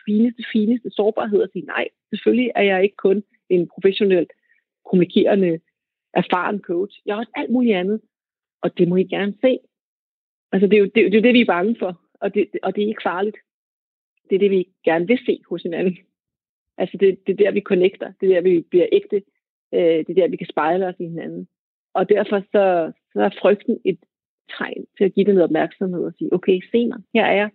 fin, fineste sårbarhed at sige, nej, selvfølgelig er jeg ikke kun en professionelt kommunikerende, erfaren coach. Jeg er også alt muligt andet. Og det må I gerne se. Altså, det er jo det, vi er bange for. Og det er ikke farligt. Det er det, vi gerne vil se hos hinanden. Altså, det er der, vi connecter. Det er der, vi bliver ægte. Det er der, vi kan spejle os i hinanden. Og derfor så er frygten et tegn til at give det noget opmærksomhed og sige, okay, se mig, her er jeg.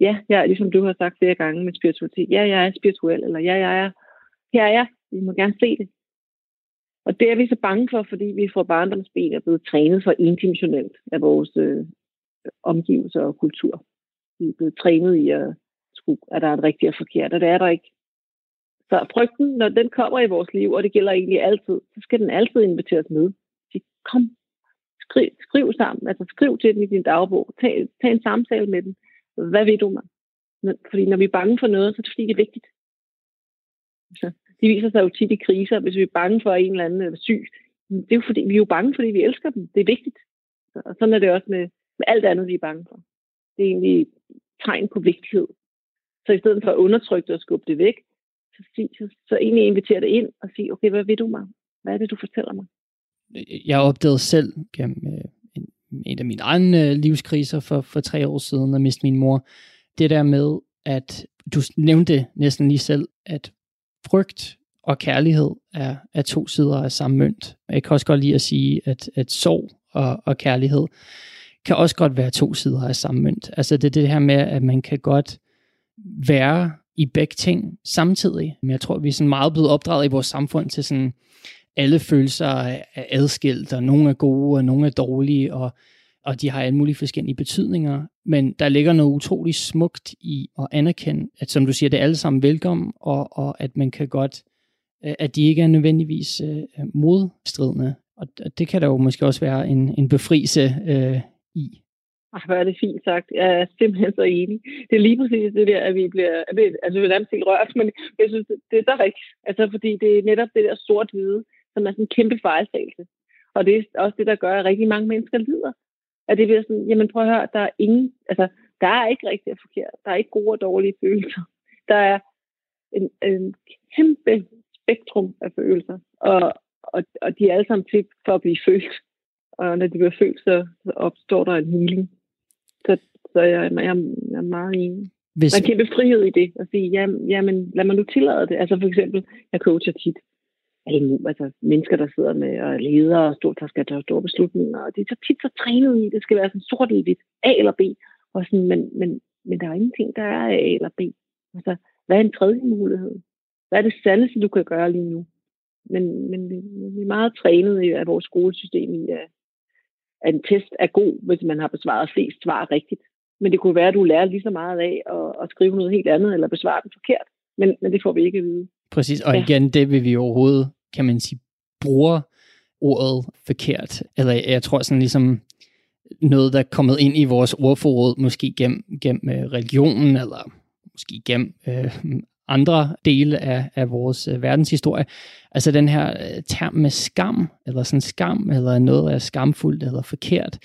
Ja, jeg er, ligesom du har sagt flere gange med spiritualitet. Ja, jeg er spirituel, eller ja, jeg er. Her er jeg. Vi må gerne se det. Og det er vi så bange for, fordi vi fra barndomsben er blevet trænet for endimensionelt af vores omgivelser og kultur. Vi er blevet trænet i at tro, at der er et rigtigt og forkert, og det er der ikke. Så frygten, når den kommer i vores liv, og det gælder egentlig altid, så skal den altid inviteres med. Så kom, skriv sammen, altså skriv til den i din dagbog, tag en samtale med den. Hvad ved du mig? Fordi når vi er bange for noget, så er det fordi, det er vigtigt. Så det viser sig jo tit i kriser, hvis vi er bange for en eller anden eller syg. Det er jo fordi, vi er jo bange, fordi vi elsker dem. Det er vigtigt. Og sådan er det også med alt andet, vi er bange for. Det er egentlig tegn på vigtighed. Så i stedet for at undertrykke det og skubbe det væk, så egentlig inviterer det ind og sige, okay, hvad ved du mig? Hvad er det, du fortæller mig? Jeg opdagede selv gennem en af mine egne livskriser for 3 år siden at miste min mor. Det der med, at du nævnte næsten lige selv, at frygt og kærlighed er 2 sider af samme mønt. Jeg kan også godt lide at sige, at sorg og kærlighed kan også godt være 2 sider af samme mønt. Altså det er det her med, at man kan godt være i begge ting samtidig. Men jeg tror, vi er sådan meget blevet opdraget i vores samfund til sådan, alle følelser er adskilt, og nogle er gode, og nogle er dårlige, og de har alle mulige forskellige betydninger. Men der ligger noget utroligt smukt i at anerkende, at som du siger, det er alle sammen velkommen, og at man kan godt, at de ikke er nødvendigvis modstridende. Og det kan der jo måske også være en befrielse i. Ej, hvor er det fint sagt. Jeg er simpelthen så enig. Det er lige præcis det der, at vi bliver... Altså, vi er nærmest helt rørt, men jeg synes, det er så rigtigt. Altså, fordi det er netop det der sort-hvide, som er sådan en kæmpe fejltagelse. Og det er også det, der gør, at rigtig mange mennesker lider. At det bliver sådan, jamen prøv at høre, der er ingen... Altså, der er ikke rigtig og forkert. Der er ikke gode og dårlige følelser. Der er en kæmpe spektrum af følelser. Og de er alle sammen til for at blive følt. Og når de bliver følt, så opstår der en healing. Så jeg er meget enig. Der er kæmpe frihed i det, at sige, jamen lad mig nu tillade det. Altså for eksempel, jeg coacher tit altså mennesker, der sidder med og leder og skal tage store beslutninger, og de er så tit så trænet i, det skal være sådan sort hvidt A eller B, og sådan, men der er ingenting, der er A eller B. Altså, hvad er en tredje mulighed? Hvad er det sandeste, du kan gøre lige nu? Men vi er meget trænet af vores skolesystem i, at en test er god, hvis man har besvaret flest svar rigtigt. Men det kunne være, at du lærer lige så meget af at skrive noget helt andet, eller besvare den forkert. Men det får vi ikke at vide. Præcis, og igen, det vil vi overhovedet, kan man sige, bruger ordet forkert. Eller jeg tror sådan ligesom noget, der er kommet ind i vores ordforråd, måske gennem religionen, eller måske gennem andre dele af vores verdenshistorie. Altså den her term med skam, eller sådan skam, eller noget er skamfuldt eller forkert,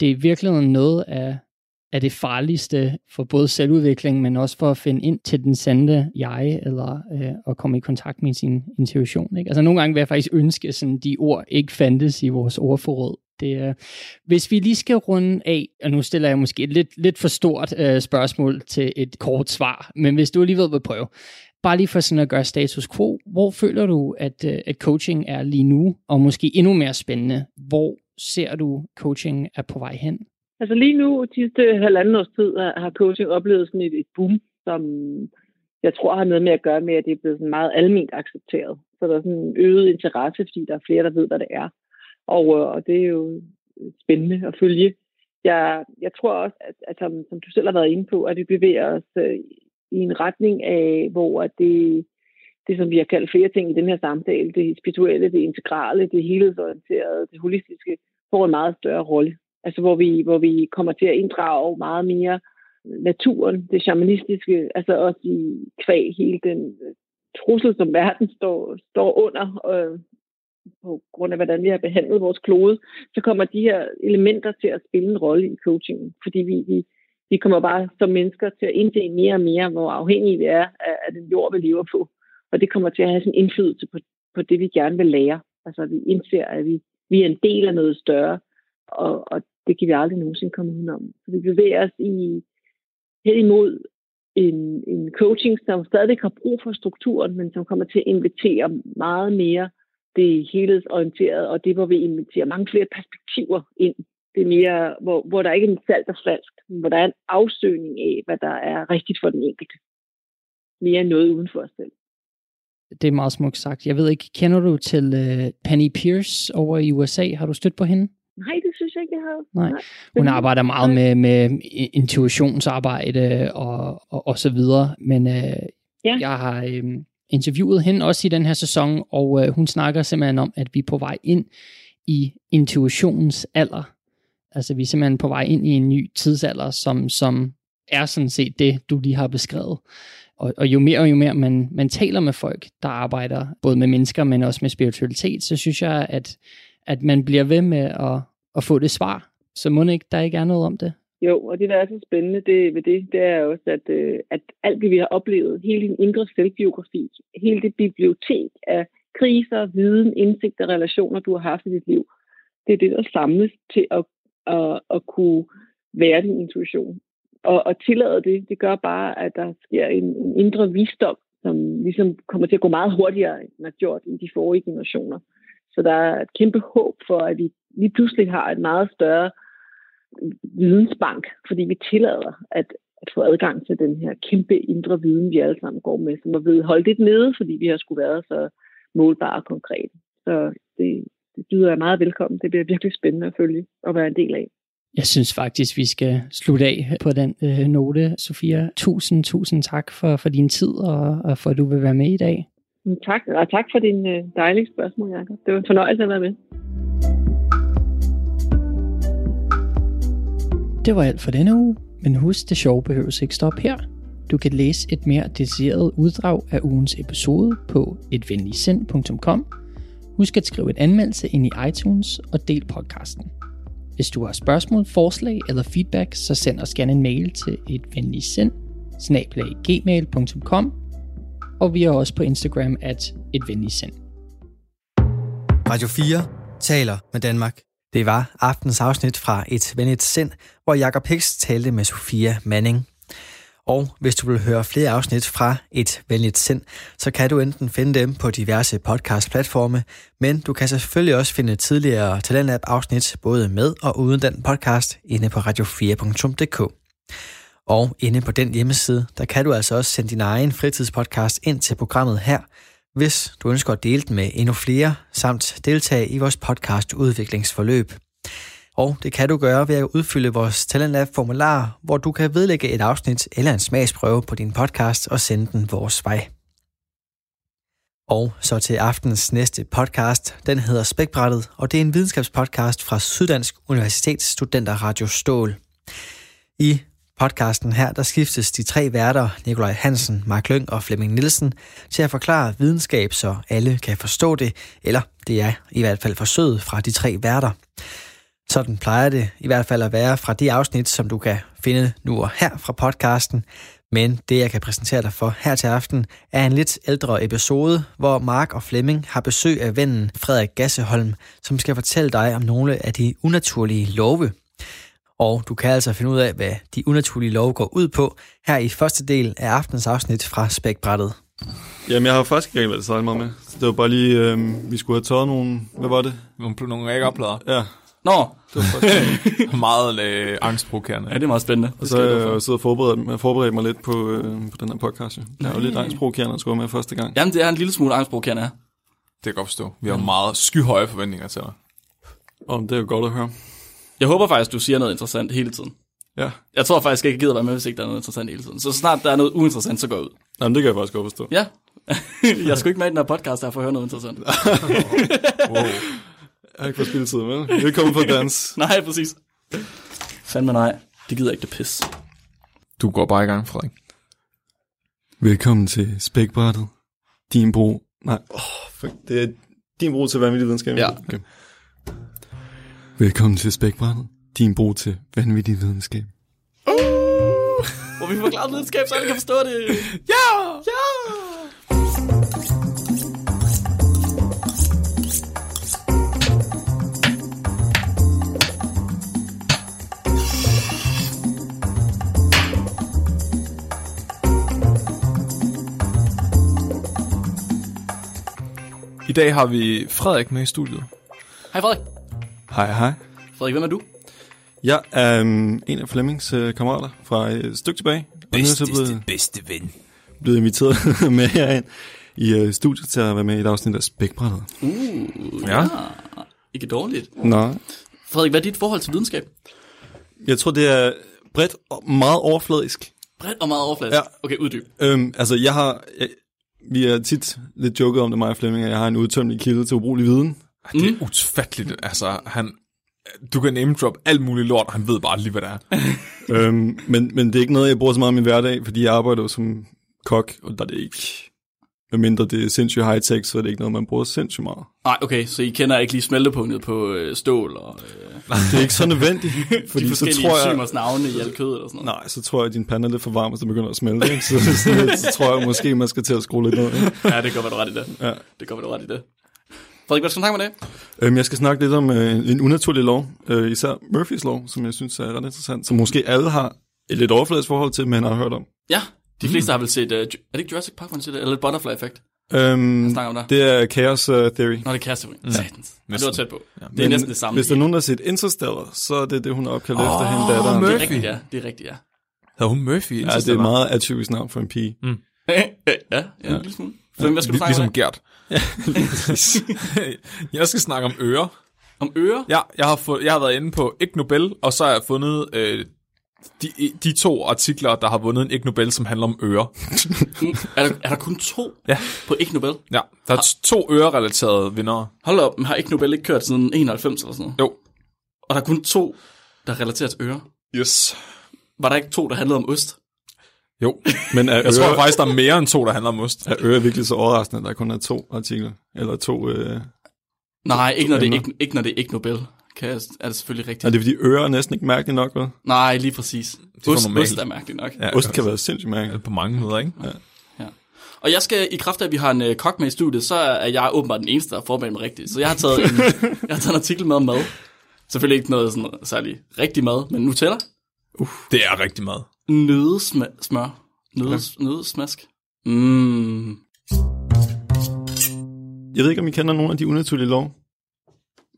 det er virkelig noget af det farligste for både selvudvikling, men også for at finde ind til den sande jeg, eller at komme i kontakt med sin intuition. Ikke? Altså nogle gange vil jeg faktisk ønske, sådan de ord ikke fandtes i vores ordforråd. Hvis vi lige skal runde af, og nu stiller jeg måske et lidt for stort spørgsmål til et kort svar, men hvis du alligevel vil prøve, bare lige for sådan at gøre status quo, hvor føler du, at coaching er lige nu, og måske endnu mere spændende, hvor ser du, coaching er på vej hen? Altså lige nu, de sidste 1,5 års tid, har coaching oplevet sådan et boom, som jeg tror har noget med at gøre med, at det er blevet sådan meget alment accepteret. Så der er sådan en øget interesse, fordi der er flere, der ved, hvad det er. Og det er jo spændende at følge. Jeg tror også, at som du selv har været inde på, at vi bevæger os i en retning af, hvor det, som vi har kaldt flere ting i den her samtale, det spirituelle, det integrale, det helhedsorienterede, det holistiske, får en meget større rolle. Altså hvor vi kommer til at inddrage meget mere naturen, det shamanistiske, altså også i kvæg hele den trussel, som verden står under, på grund af, hvordan vi har behandlet vores klode, så kommer de her elementer til at spille en rolle i coachingen. Fordi vi kommer bare som mennesker til at indse mere og mere, hvor afhængige vi er af den jord, vi lever på. Og det kommer til at have sådan indflydelse på det, vi gerne vil lære. Altså vi indser, at vi er en del af noget større, og det kan vi aldrig nogensinde komme udenom. Så vi bevæger os hen imod en coaching, som stadig har brug for strukturen, men som kommer til at invitere meget mere det helhedsorienterede, og det, hvor vi inviterer mange flere perspektiver ind. Det er mere, hvor der ikke er en salt og flask, men hvor der er en afsøgning af, hvad der er rigtigt for den enkelte. Mere noget uden for os selv. Det er meget smukt sagt. Jeg ved ikke, kender du til Penny Pierce over i USA? Har du stødt på hende? Nej, det synes jeg ikke, jeg har. Nej. Hun arbejder meget med intuitionsarbejde og så videre, men jeg har interviewet hende også i den her sæson, og hun snakker simpelthen om, at vi er på vej ind i intuitionens alder. Altså vi er simpelthen på vej ind i en ny tidsalder, som er sådan set det, du lige har beskrevet. Og jo mere man taler med folk, der arbejder både med mennesker, men også med spiritualitet, så synes jeg, at man bliver ved med at få det svar. Så må der ikke er noget om det. Jo, og det, der er så spændende det er også, at alt det, vi har oplevet, hele din indre selvbiografi, hele det bibliotek af kriser, viden, indsigter, relationer, du har haft i dit liv, det er det, der samles til at kunne være din intuition. Og tillade det gør bare, at der sker en indre visdom, som ligesom kommer til at gå meget hurtigere, end den har gjort i de forrige generationer. Så der er et kæmpe håb for, at vi lige pludselig har et meget større vidensbank, fordi vi tillader at få adgang til den her kæmpe indre viden, vi alle sammen går med, som er ved at holde lidt nede, fordi vi har skulle været så målbare og konkrete. Så det byder jeg meget velkommen. Det bliver virkelig spændende at følge og være en del af. Jeg synes faktisk, vi skal slutte af på den note, Sofia. Tusind tak for din tid og for, at du vil være med i dag. Tak, og tak for din dejlige spørgsmål, Jakob. Det var en fornøjelse at være med. Det var alt for denne uge, men husk, det sjove behøves ikke stoppe her. Du kan læse et mere detaljeret uddrag af ugens episode på etvenligtsindt.com. Husk at skrive en anmeldelse ind i iTunes og del podcasten. Hvis du har spørgsmål, forslag eller feedback, så send os gerne en mail til etvenligtsindt@gmail.com, og vi er også på Instagram @etvenligtsindt. Radio 4 taler med Danmark. Det var aftens afsnit fra Et venligt sind, hvor Jakob Hicks talte med Sofia Manning. Og hvis du vil høre flere afsnit fra Et venligt sind, så kan du enten finde dem på diverse podcastplatforme, men du kan selvfølgelig også finde tidligere Talentlab-afsnit både med og uden den podcast inde på radio4.dk. Og inde på den hjemmeside, der kan du altså også sende din egen fritidspodcast ind til programmet her, hvis du ønsker at dele den med endnu flere, samt deltage i vores podcastudviklingsforløb. Og det kan du gøre ved at udfylde vores Talentlab-formular, hvor du kan vedlægge et afsnit eller en smagsprøve på din podcast og sende den vores vej. Og så til aftens næste podcast. Den hedder Spækbrættet, og det er en videnskabspodcast fra Syddansk Universitets Studenter Radio Stål. I podcasten her, der skiftes de tre værter, Nikolaj Hansen, Mark Lønge og Flemming Nielsen, til at forklare videnskab, så alle kan forstå det, eller det er i hvert fald forsøget fra de tre værter. Sådan plejer det i hvert fald at være fra de afsnit, som du kan finde nu og her fra podcasten. Men det, jeg kan præsentere dig for her til aften, er en lidt ældre episode, hvor Mark og Flemming har besøg af vennen Frederik Gasseholm, som skal fortælle dig om nogle af de unaturlige love. Og du kan altså finde ud af, hvad de unaturlige love går ud på, her i første del af aftens afsnit fra Spækbrættet. Jamen, jeg har faktisk ikke været det særlig meget med. Så det var bare lige, vi skulle have tørret nogle... Hvad var det? Nogle æggeopplader. Ja. Nå, det var meget angstprovokerende. Ja, det er meget spændende. Og så jeg sidder og forberedt mig lidt på den her podcast. Det er jo lidt angstprovokerende at skulle med første gang. Jamen, det er en lille smule angstprovokerende. Det kan jeg godt forstå. Vi har meget skyhøje forventninger til dig. Det er jo godt at høre. Jeg håber faktisk, du siger noget interessant hele tiden. Ja. Jeg tror faktisk, jeg ikke gider være med, hvis ikke der er noget interessant hele tiden. Så snart der er noget uinteressant, så går jeg ud. Jamen, det kan jeg faktisk godt forstå. Ja. Jeg skulle ikke med i den her podcast, der for at høre noget interessant. Wow. Jeg har ikke fået spilletid med. Velkommen på dans. Nej, præcis. Fandme nej, det gider ikke det pis. Du går bare i gang, Frederik. Velkommen til Spækbrættet. Din bro. Nej. Oh, det er din bro til vanvittig videnskab. Ja. Okay. Velkommen til Spækbrættet. Din bro til vanvittig videnskab. Hvor vi forklarer videnskab, så alle kan forstå det. Ja! Ja! I dag har vi Frederik med i studiet. Hej Frederik. Hej. Frederik, hvem er du? Jeg er en af Flemmings kammerater fra et stykke tilbage. Bedste ven. Blevet inviteret med herind i studiet til at være med i et afsnit af Spækbrættet. Ja. Ikke dårligt. Nå. Frederik, hvad er dit forhold til videnskab? Jeg tror, det er bredt og meget overfladisk. Bredt og meget overfladisk? Ja. Okay, uddyb. Vi er tit lidt joket om det, mig og Flemming, at jeg har en udtømmelig kilde til ubrugelig viden. Det er utfatteligt. Altså, du kan name-drop alt muligt lort, og han ved bare lige, hvad det er. men det er ikke noget, jeg bruger så meget i min hverdag, fordi jeg arbejder jo som kok, og der er det ikke... Medmindre det er sindssygt high-tech, så er det ikke noget, man bruger sindssygt meget. Nej, okay, så I kender ikke lige smeltepunktet på stål og... Det er ikke så nødvendigt. Fordi de forskellige enzymers navne i alt kødet og sådan noget. Nej, så tror jeg, at din pande er lidt for varm, og så begynder at smelte. så tror jeg måske, man skal til at skrue lidt ned. Ja, det går vel ret i det. Ja. Det går vel ret i det. Frederik, hvad skal du snakke med det? Jeg skal snakke lidt om en unaturlig lov, især Murphys lov, som jeg synes er ret interessant, som måske alle har et lidt overfladisk forhold til, men har hørt om. Ja. De fleste har vel set... er det ikke Jurassic Park, man siger, eller Butterfly Effect? Det er Chaos Theory. Nå, det er Chaos Theory. Ja. Satans. Det var tæt på. Ja. Det er næsten det samme. Hvis der er nogen, der har set Interstellar, så er det det, hun har opkaldt efter hende datteren. Murphy. Det er rigtigt, ja. Det er rigtigt, ja. Havde hun Murphy i Interstellar? Ja, det er meget atypisk navn for en pige. Mm. ja, en lille smule. Flemming, hvad skal du snakke om? Ligesom Gert. Jeg skal snakke om ører. Om ører? Ja, jeg har været inde på Ig Nobel, og så har jeg fundet... De to artikler, der har vundet en Ig Nobel, som handler om ører. Er der kun to på Ig Nobel? Ja, der er to ørerelaterede vindere. Hold op, har Ig Nobel ikke kørt siden 91 eller sådan noget? Jo. Og der er kun to, der er relateret til ører? Yes. Var der ikke to, der handlede om ost? Jo, men jeg tror faktisk, der er mere end to, der handler om ost. Er ører virkelig så overraskende, at der kun er to artikler? Eller to... Nej, ikke når det er Ig Nobel. Er det selvfølgelig rigtigt. Er det fordi ører næsten ikke mærkeligt nok, hvad? Nej, lige præcis. Ost er mærkeligt nok. Ja, ost kan være sindssygt mærkeligt. På mange måder, ikke? Ja. Ja. Og jeg skal, i kraft af, at vi har en kok med i studiet, så er jeg åbenbart den eneste, der har forberedt mig rigtigt. Så jeg har taget en artikel med om mad. Selvfølgelig ikke noget sådan særlig rigtig mad, men Nutella. Det er rigtig mad. Nødesmør. Nødesmask. Jeg ved ikke, om I kender nogen af de unaturlige lov.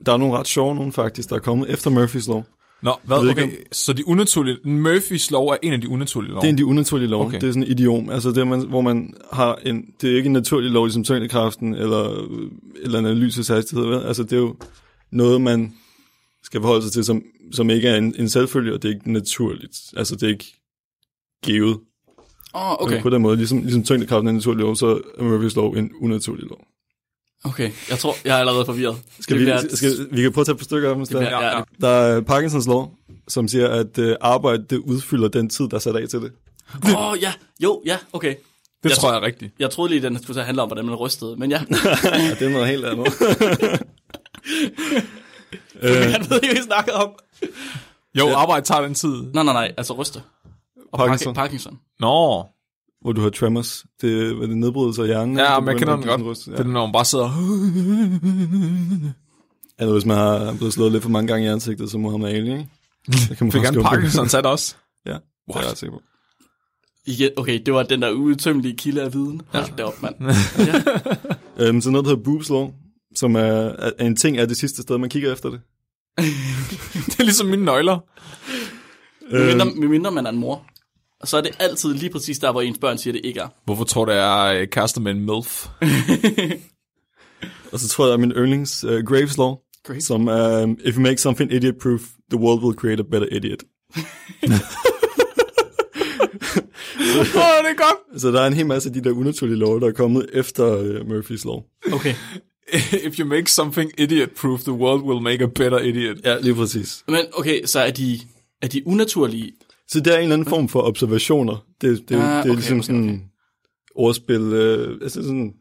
Der er nogle ret sjove nogen faktisk, der er kommet efter Murphys lov. Nå, hvad? Okay. Så de unaturlige... Murphys lov er en af de unaturlige lov? Det er en af de unaturlige lov. Okay. Det er sådan et idiom. Altså det, hvor man har en... Det er ikke en naturlig lov, ligesom tyngdekraften eller analyses hastighed. Altså det er jo noget, man skal forholde sig til, som ikke er en selvfølge, og det er ikke naturligt. Altså det er ikke givet. Okay. På den måde, ligesom tyngdekraften er en naturlig lov, så er Murphys lov en unaturlig lov. Okay, jeg tror, jeg er allerede forvirret. Vi kan prøve at tage på stykker af dem. Ja. Der er Parkinsons lov, som siger, at arbejde det udfylder den tid, der er sat af til det. Okay. Det jeg tror jeg er rigtigt. Jeg troede lige, den skulle handle om, hvordan man rystede, men ja. Ja, det er noget helt andet. Jeg ved ikke, vi snakker om. Jo, arbejde tager den tid. Nej, altså ryste. Og Parkinson. Nå. Hvor du har tremors, det nedbrydelser af hjernen. Ja, man kender den godt. Ryst, ja. Det er når man bare sidder... Eller hvis man har blevet slået lidt for mange gange i ansigtet, så må han have alien, ikke? Det kan man gerne pakke sådan sat også. Ja, what? Det er jeg ret sikker på. Okay, det var den der uudtømmelige kilde af viden. Hold da op, mand. Ja. Så noget, der hedder boobs law, som er en ting af det sidste sted, man kigger efter det. Det er ligesom mine nøgler. Medmindre man er en mor. Og så er det altid lige præcis der, hvor ens børn siger, det ikke er. Hvorfor tror du, jeg er kærester med en MILF? Og så tror jeg, at min yndlings Graves Law, som if you make something idiot-proof, the world will create a better idiot. Det er godt. Så der er en hel masse af de der unaturlige love, der er kommet efter Murphys Law. Okay. If you make something idiot-proof, the world will make a better idiot. Ja, lige præcis. Men okay, så er de unaturlige? Så det er en eller anden form for observationer. Det er ligesom sådan ordspil. Altså sådan...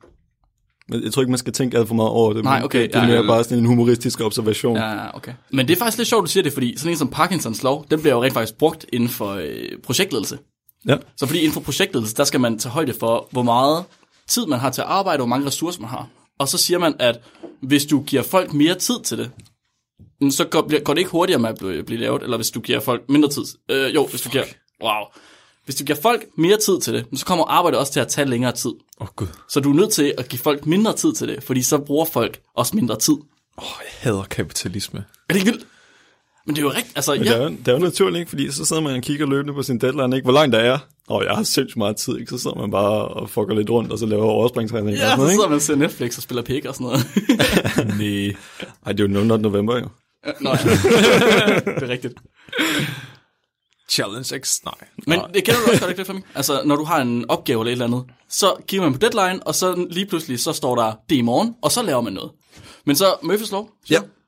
Jeg tror ikke, man skal tænke alt for meget over det. Nej, okay. Det er mere bare sådan en humoristisk observation. Ja, okay. Men det er faktisk lidt sjovt, du siger det, fordi sådan en som Parkinsons lov, den bliver jo rent faktisk brugt inden for projektledelse. Ja. Så fordi inden for projektledelse, der skal man tage højde for, hvor meget tid man har til at arbejde, og hvor mange ressourcer man har. Og så siger man, at hvis du giver folk mere tid til det, så går det ikke hurtigere med at blive lavet, eller hvis du giver folk mindre tid. Hvis du giver folk mere tid til det, så kommer arbejdet også til at tage længere tid. Gud. Så du er nødt til at give folk mindre tid til det, fordi så bruger folk også mindre tid. Jeg hader kapitalisme. Er det ikke vildt? Men det er jo rigtigt. Altså, ja. Det er jo naturligt, ikke? Fordi så sidder man og kigger løbende på sin deadline, ikke? Hvor langt der er. Jeg har sindssygt meget tid, ikke? Så sidder man bare og fucker lidt rundt, og så laver overspringstræning. Ja, og sådan noget, ikke? Så sidder man og ser Netflix og spiller pik og sådan noget. Nej. Ej, det er jo Not November, jo. Nej. Det er rigtigt. Challenge X, nej. Men det kender du også godt, ikke det, Flemming? Altså, når du har en opgave eller et eller andet, så giver man på deadline, og så lige pludselig, så står der, det i morgen, og så laver man noget. Men så, Murphys lov?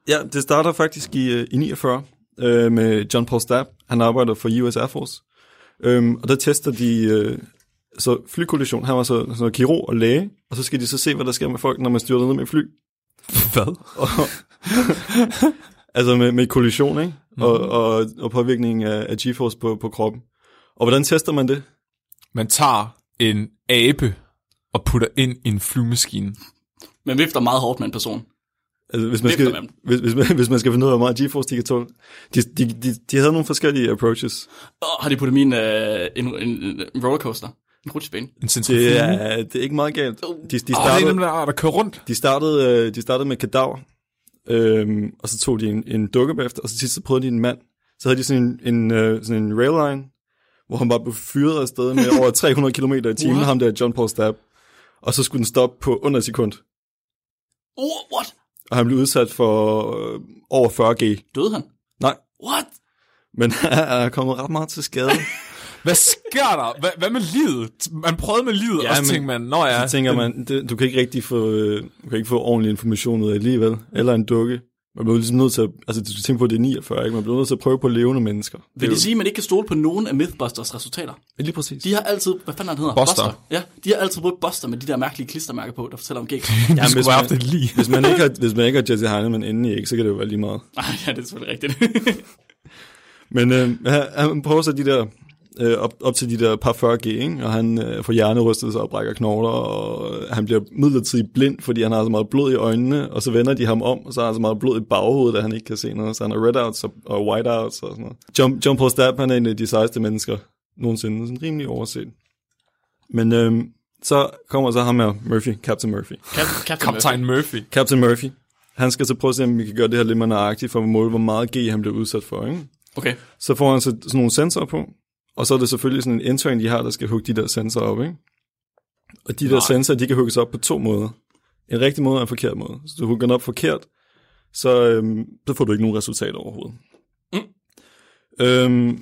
Ja, det starter faktisk i 49 med John Paul Stapp. Han arbejder for US Air Force. Og der tester de så flykollision. Han var så kirurg og læge, og så skal de så se, hvad der sker med folk, når man styrter ned med fly. Hvad? Altså med kollision, ikke? Og påvirkningen af G-force på kroppen. Og hvordan tester man det? Man tager en abe og putter ind i en flyvemaskine. Man vifter meget hårdt med en person. Altså, hvis man skal finde ud af, hvor meget G-force de kan tåle. De havde nogle forskellige approaches. Har de puttet en rollercoaster? En rutsjebane? Det er ikke meget galt. De startede, det er dem, der kører rundt. De startede med kadaver. Og så tog de en dukke bagefter, og så sidst så prøvede de en mand. Så havde de sådan en railline, hvor han bare blev fyret afsted med over 300 km i timen, ham der John Paul Stapp. Og så skulle den stoppe på under et sekund. What? Og han blev udsat for over 40G. Døde han? Nej. What? Men han er kommet ret meget til skade. Hvad sker der? Hvad med livet? Man prøvede med livet, og så tænker man, så tænker man, du kan ikke rigtig få ordentlig information ud af alligevel, eller en dukke. Man bliver ligesom nødt til at, altså du tænker på, det er 49, ikke? Man bliver nødt til at prøve på levende mennesker. Vil det sige, at man ikke kan stole på nogen af Mythbusters resultater? Ja, lige præcis. De har altid, hvad fanden hedder han? Buster. Ja, de har altid brugt Buster med de der mærkelige klistermærker på, der fortæller om gæk. Hvis man ikke har Jesse Heinemann inde i æg, så kan det jo være lige meget. Ja, det er selvfølgelig rigtigt. Men han prøver så de der... Op til de der par 40G, ikke? Og han får hjernerystelse og brækker knogler, og han bliver midlertidigt blind, fordi han har så meget blod i øjnene, og så vender de ham om, og så har han så meget blod i baghovedet, at han ikke kan se noget, så han har redouts og whiteouts og sådan noget. John Paul Stapp, han er en af de sejeste mennesker nogensinde, sådan rimelig overset. Men så kommer så ham her, Murphy, Captain Murphy. Captain Murphy. Han skal så prøve at se, om vi kan gøre det her lidt mere nøjagtigt, for at måle, hvor meget G han blev udsat for, ikke? Okay. Så får han så sådan nogle sensorer på. Og så er det selvfølgelig sådan en intern, de har, der skal hugge de der sensorer op, ikke? Og de der sensorer, de kan hugges op på to måder. En rigtig måde og en forkert måde. Så du hugger den op forkert, så får du ikke nogen resultat overhovedet. Mm.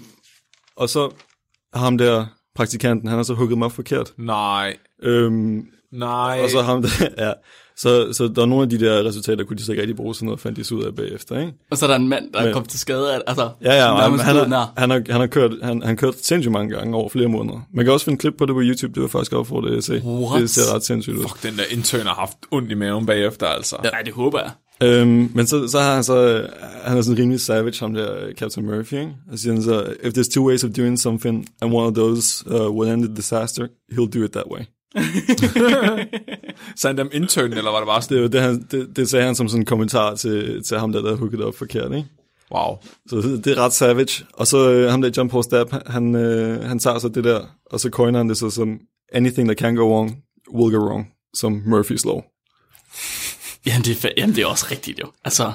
Og så har ham der praktikanten, han har så hugget dem op forkert. Nej. Og så ham der, ja. Så der er nogle af de der resultater, kunne de så ikke rigtig bruge, sådan noget fandt de så ud af bagefter, ikke? Og så er der en mand, der er kommet til skade af, altså... Han har kørt sindssygt mange gange over flere måneder. Man kan også finde klip på det på YouTube, det var faktisk opfordret at se. What? Det ser ret sindssygt ud. Fuck, den der intern har haft ondt i maven bagefter, altså. Ja. Nej, det håber jeg. Men så har han så... Han er sådan rimelig savage, ham der Captain Murphy, ikke? Og siger han så, if there's two ways of doing something, and one of those will end the disaster, he'll do it that way. Sagde dem intern, eller var det bare sådan? Det sagde han som sådan en kommentar til ham, der havde hooket op forkert, ikke? Wow. Så det er ret savage. Og så ham der John Paul Stapp, han tager så det der, og så coiner han det så som anything that can go wrong, will go wrong, som Murphys law. Jamen det er også rigtigt, jo. Altså,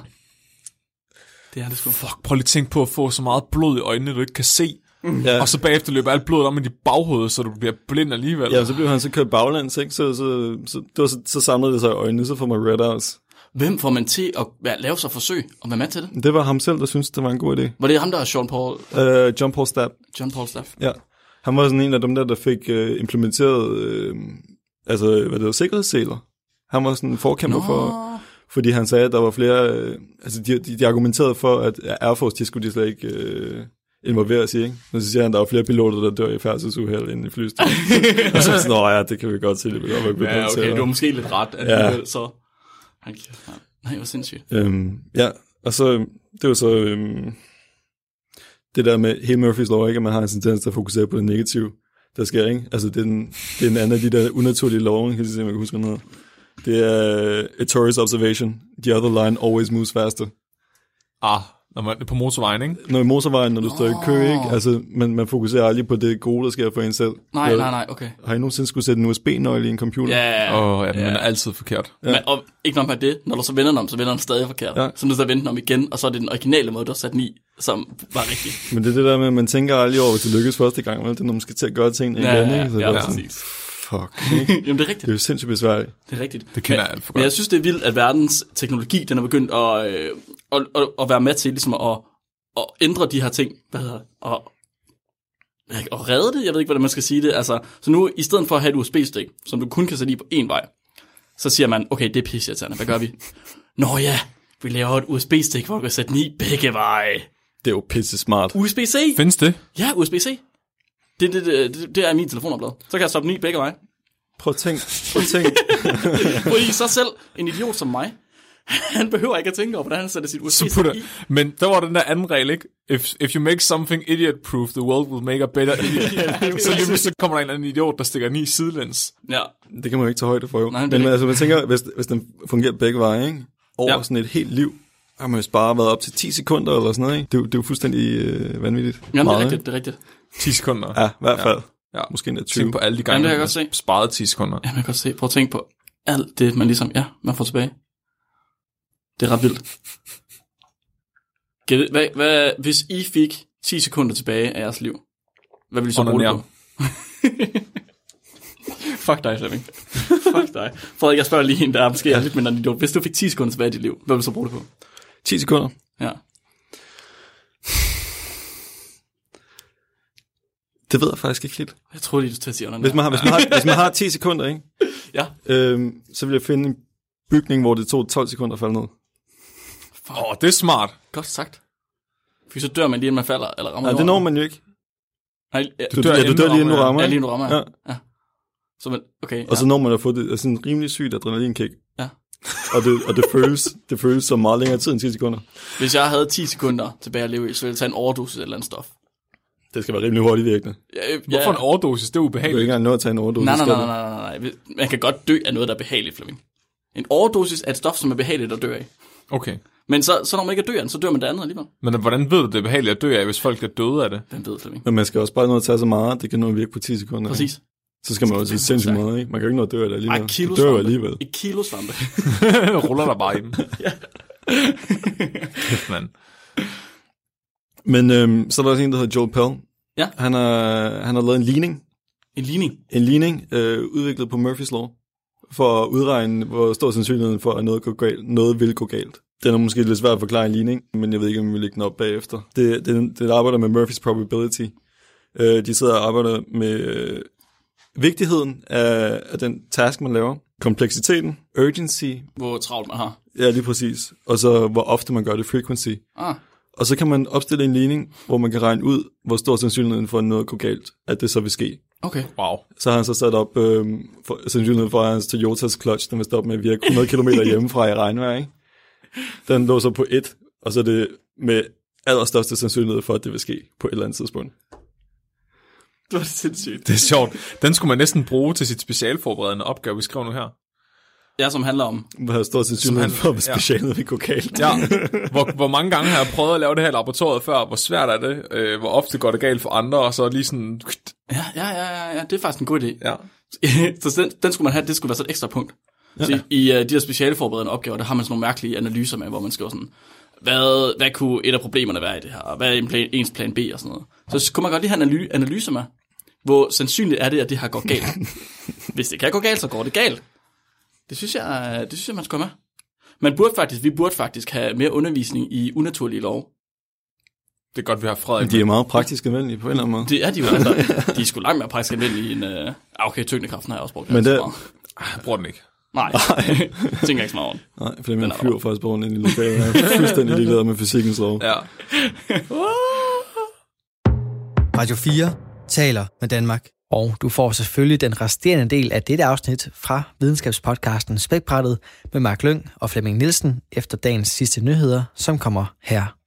det er det sgu. Fuck, prøv lige at tænke på at få så meget blod i øjnene, du ikke kan se. Ja. Og så bagefter løber alt blodet om i dit baghoved, så du bliver blind alligevel. Ja, så blev han så kørt baglands, ikke? Så samlede det sig i øjnene, så får man redouts. Hvem får man til at lave sig forsøg og være med til det? Det var ham selv, der syntes, det var en god idé. Var det ham, der er John Paul Stapp. John Paul Stapp. Ja. Han var sådan en af dem der fik implementeret sikkerhedsseler. Han var sådan en forkæmper for... fordi han sagde, at der var flere... altså, de argumenterede for, at Air Force, de skulle de slet ikke... involveres i, ikke? Men så siger han, der er flere piloter, der dør i færdselsuheld inden i flystyret. Og så sådan, ja, det kan vi godt se. Ja, okay, du var måske lidt ret. Ja. Så... Nej, det var sindssygt. Ja, og så, det var så... det der med, hele Murphys lov, ikke? At man har en tendens til at fokusere på det negative, der sker, ikke? Altså, det er den anden af de der unaturlige lov, kan jeg sige, man kan huske noget. Det er a tourist observation. The other line always moves faster. På motorvejen, ikke? Når i motorvejen, når du står i kø, ikke? Altså, man fokuserer aldrig på det gode, der sker for en selv. Nej, okay. Har I nogensinde skulle sætte en USB-nøgle i en computer? Ja, den er altid forkert. Ja. Men, og ikke nok med det, når du så vender den om, så vender den stadig forkert. Ja. Så nu så vender den om igen, og så er det den originale måde, der er sat den i, som var rigtig. Men det er det der med, at man tænker aldrig over, at det lykkes første gang, vel? Det er, når man skal til at gøre ting en gang, ikke? Ja, præcis. Jamen, det er rigtigt. Det er jo sindssygt besværligt. Det er rigtigt. Det kender jeg alt for godt. Men jeg synes, det er vildt, at verdens teknologi, den er begyndt at være med til ligesom at ændre de her ting. Hvad hedder det? Og redde det? Jeg ved ikke, hvordan man skal sige det. Altså, så nu, i stedet for at have et USB-stik, som du kun kan sætte i på én vej, så siger man, okay, det er pisseirriterende. Hvad gør vi? Nå ja, vi laver et USB-stik, hvor du kan sætte den i begge veje. Det er jo pisse smart. USB-C. Findes det? Ja, USB-C. Det er min telefonopblad. Så kan jeg stoppe den i begge veje. Prøv at tænke. Fordi så selv en idiot som mig, han behøver ikke at tænke over, hvordan han sætter sit USB i. Men der var den der anden regel, ikke? If you make something idiot-proof, the world will make a better idiot. Så kommer der en anden idiot, der stikker den i sidelæns. Ja. Det kan man jo ikke tage højde for, jo. Nej, men altså, man tænker, hvis den fungerer begge veje, ikke? Over sådan et helt liv, har man jo bare været op til 10 sekunder eller sådan noget, ikke? Det er jo fuldstændig vanvittigt. Ja, meget, det er rigtigt. 10 sekunder. Ja, i hvert fald. Ja. Måske endda 20. Tænk på alle de gange, man har sparet 10 sekunder. Ja, man kan godt se. Prøv at tænke på alt det, man ligesom, man får tilbage. Det er ret vildt. Hvad, hvis I fik 10 sekunder tilbage af jeres liv, hvad ville I så bruge det på? Fuck dig, Flemming. Fuck dig. Frederik, jeg spørger lige en, der er måske lidt mindre idiot. Hvis du fik 10 sekunder tilbage af dit liv, hvad ville du så bruge det på? 10 sekunder? Ja. Det ved jeg faktisk ikke lidt. Jeg tror lige, du skal sige noget. Hvis man har 10 sekunder, ikke? Ja. Så vil jeg finde en bygning, hvor det tog 12 sekunder at falde ned. Det er smart. Godt sagt. For så dør man lige, inden man falder, eller rammer. Nej, det når man jo ikke. Nej, du dør lige, inden du rammer. Ja, lige inden du rammer. Ja. Så man, okay. Og så når man har fået det, altså en rimelig sygt adrenalinkick. Ja. og det føles som meget længere tid end 10 sekunder. Hvis jeg havde 10 sekunder tilbage at leve i, så ville jeg tage en overdosis eller andet stof. Det skal være rimelig hurtigt virkende. Hvorfor en overdosis? Det er ubehageligt. Du er ikke engang nødt til at tage en overdosis. Nej. Man kan godt dø af noget, der er behageligt, Flemming. En overdosis er et stof, som er behageligt at dø af. Okay. Men så når man ikke er døren, så dør man det andet alligevel. Men hvordan ved du, det er behageligt at dø af, hvis folk er døde af det? Den ved, Flemming. Men man skal også bare noget at tage så meget, det kan nå at virke på 10 sekunder. Præcis. Ikke? Så skal man også sige sindssygt meget, ikke? Man kan jo ikke nå at dø af det alligevel. Et kilo svampe. Ruller der bare i dem. Mand. Men så er der også en, der hedder Joel Pell. Ja. Han har lavet en ligning. Udviklet på Murphys Law, for at udregne, hvor stor sandsynligheden for, at noget vil gå galt. Den er måske lidt svært at forklare en ligning, men jeg ved ikke, om vi vil lægge den op bagefter. Det arbejder med Murphys Probability. De sidder og arbejder med vigtigheden af den task, man laver. Kompleksiteten. Urgency. Hvor travlt man har. Ja, lige præcis. Og så hvor ofte man gør det. Frequency. Og så kan man opstille en ligning, hvor man kan regne ud, hvor stor sandsynligheden for, at noget går galt, at det så vil ske. Okay. Wow. Så har han så sat op sandsynligheden for, at hans Toyotas clutch, den vil stoppe med at virke 100 km hjemmefra i regnvejr, ikke? Den lå så på 1, og så er det med allerstørste sandsynlighed for, at det vil ske på et eller andet tidspunkt. Det var sindssygt. Det er sjovt. Den skulle man næsten bruge til sit specialforberedende opgave, vi skrev nu her. Ja, som handler om... Hvor stor sandsynlighed for, at specialet vil gå galt. Ja. Hvor mange gange har jeg prøvet at lave det her i laboratoriet før? Hvor svært er det? Hvor ofte går det galt for andre? Og så lige sådan... Ja, det er faktisk en god idé. Ja. Så den skulle man have, det skulle være så et ekstra punkt. Ja. Så i de der specialforberedende opgaver, der har man sådan nogle mærkelige analyser med, hvor man skriver sådan... Hvad kunne et af problemerne være i det her? Og hvad er ens plan B og sådan noget? Så kunne man godt lige have analyser med, hvor sandsynligt er det, at det her går galt. Hvis det kan gå galt, så går det galt. Det synes jeg, man skal komme af. Vi burde faktisk have mere undervisning i unaturlige love. Det er godt, vi har Frederik. De er meget praktisk anvendelige på en eller anden måde. Det er de jo altså. De er sgu langt mere praktisk anvendelige end... Okay, tyngdekraften har jeg også brugt. Men det... Jeg bruger den ikke. Nej, tænker ikke så meget over. Nej, for man flyver faktisk rundt ind i lokalet. Jeg er fuldstændig ligeglad med fysikkens lov. Ja. Radio 4 taler med Danmark. Og du får selvfølgelig den resterende del af dette afsnit fra videnskabspodcasten Spækbrættet med Mark Lønge og Flemming Nielsen efter dagens sidste nyheder, som kommer her.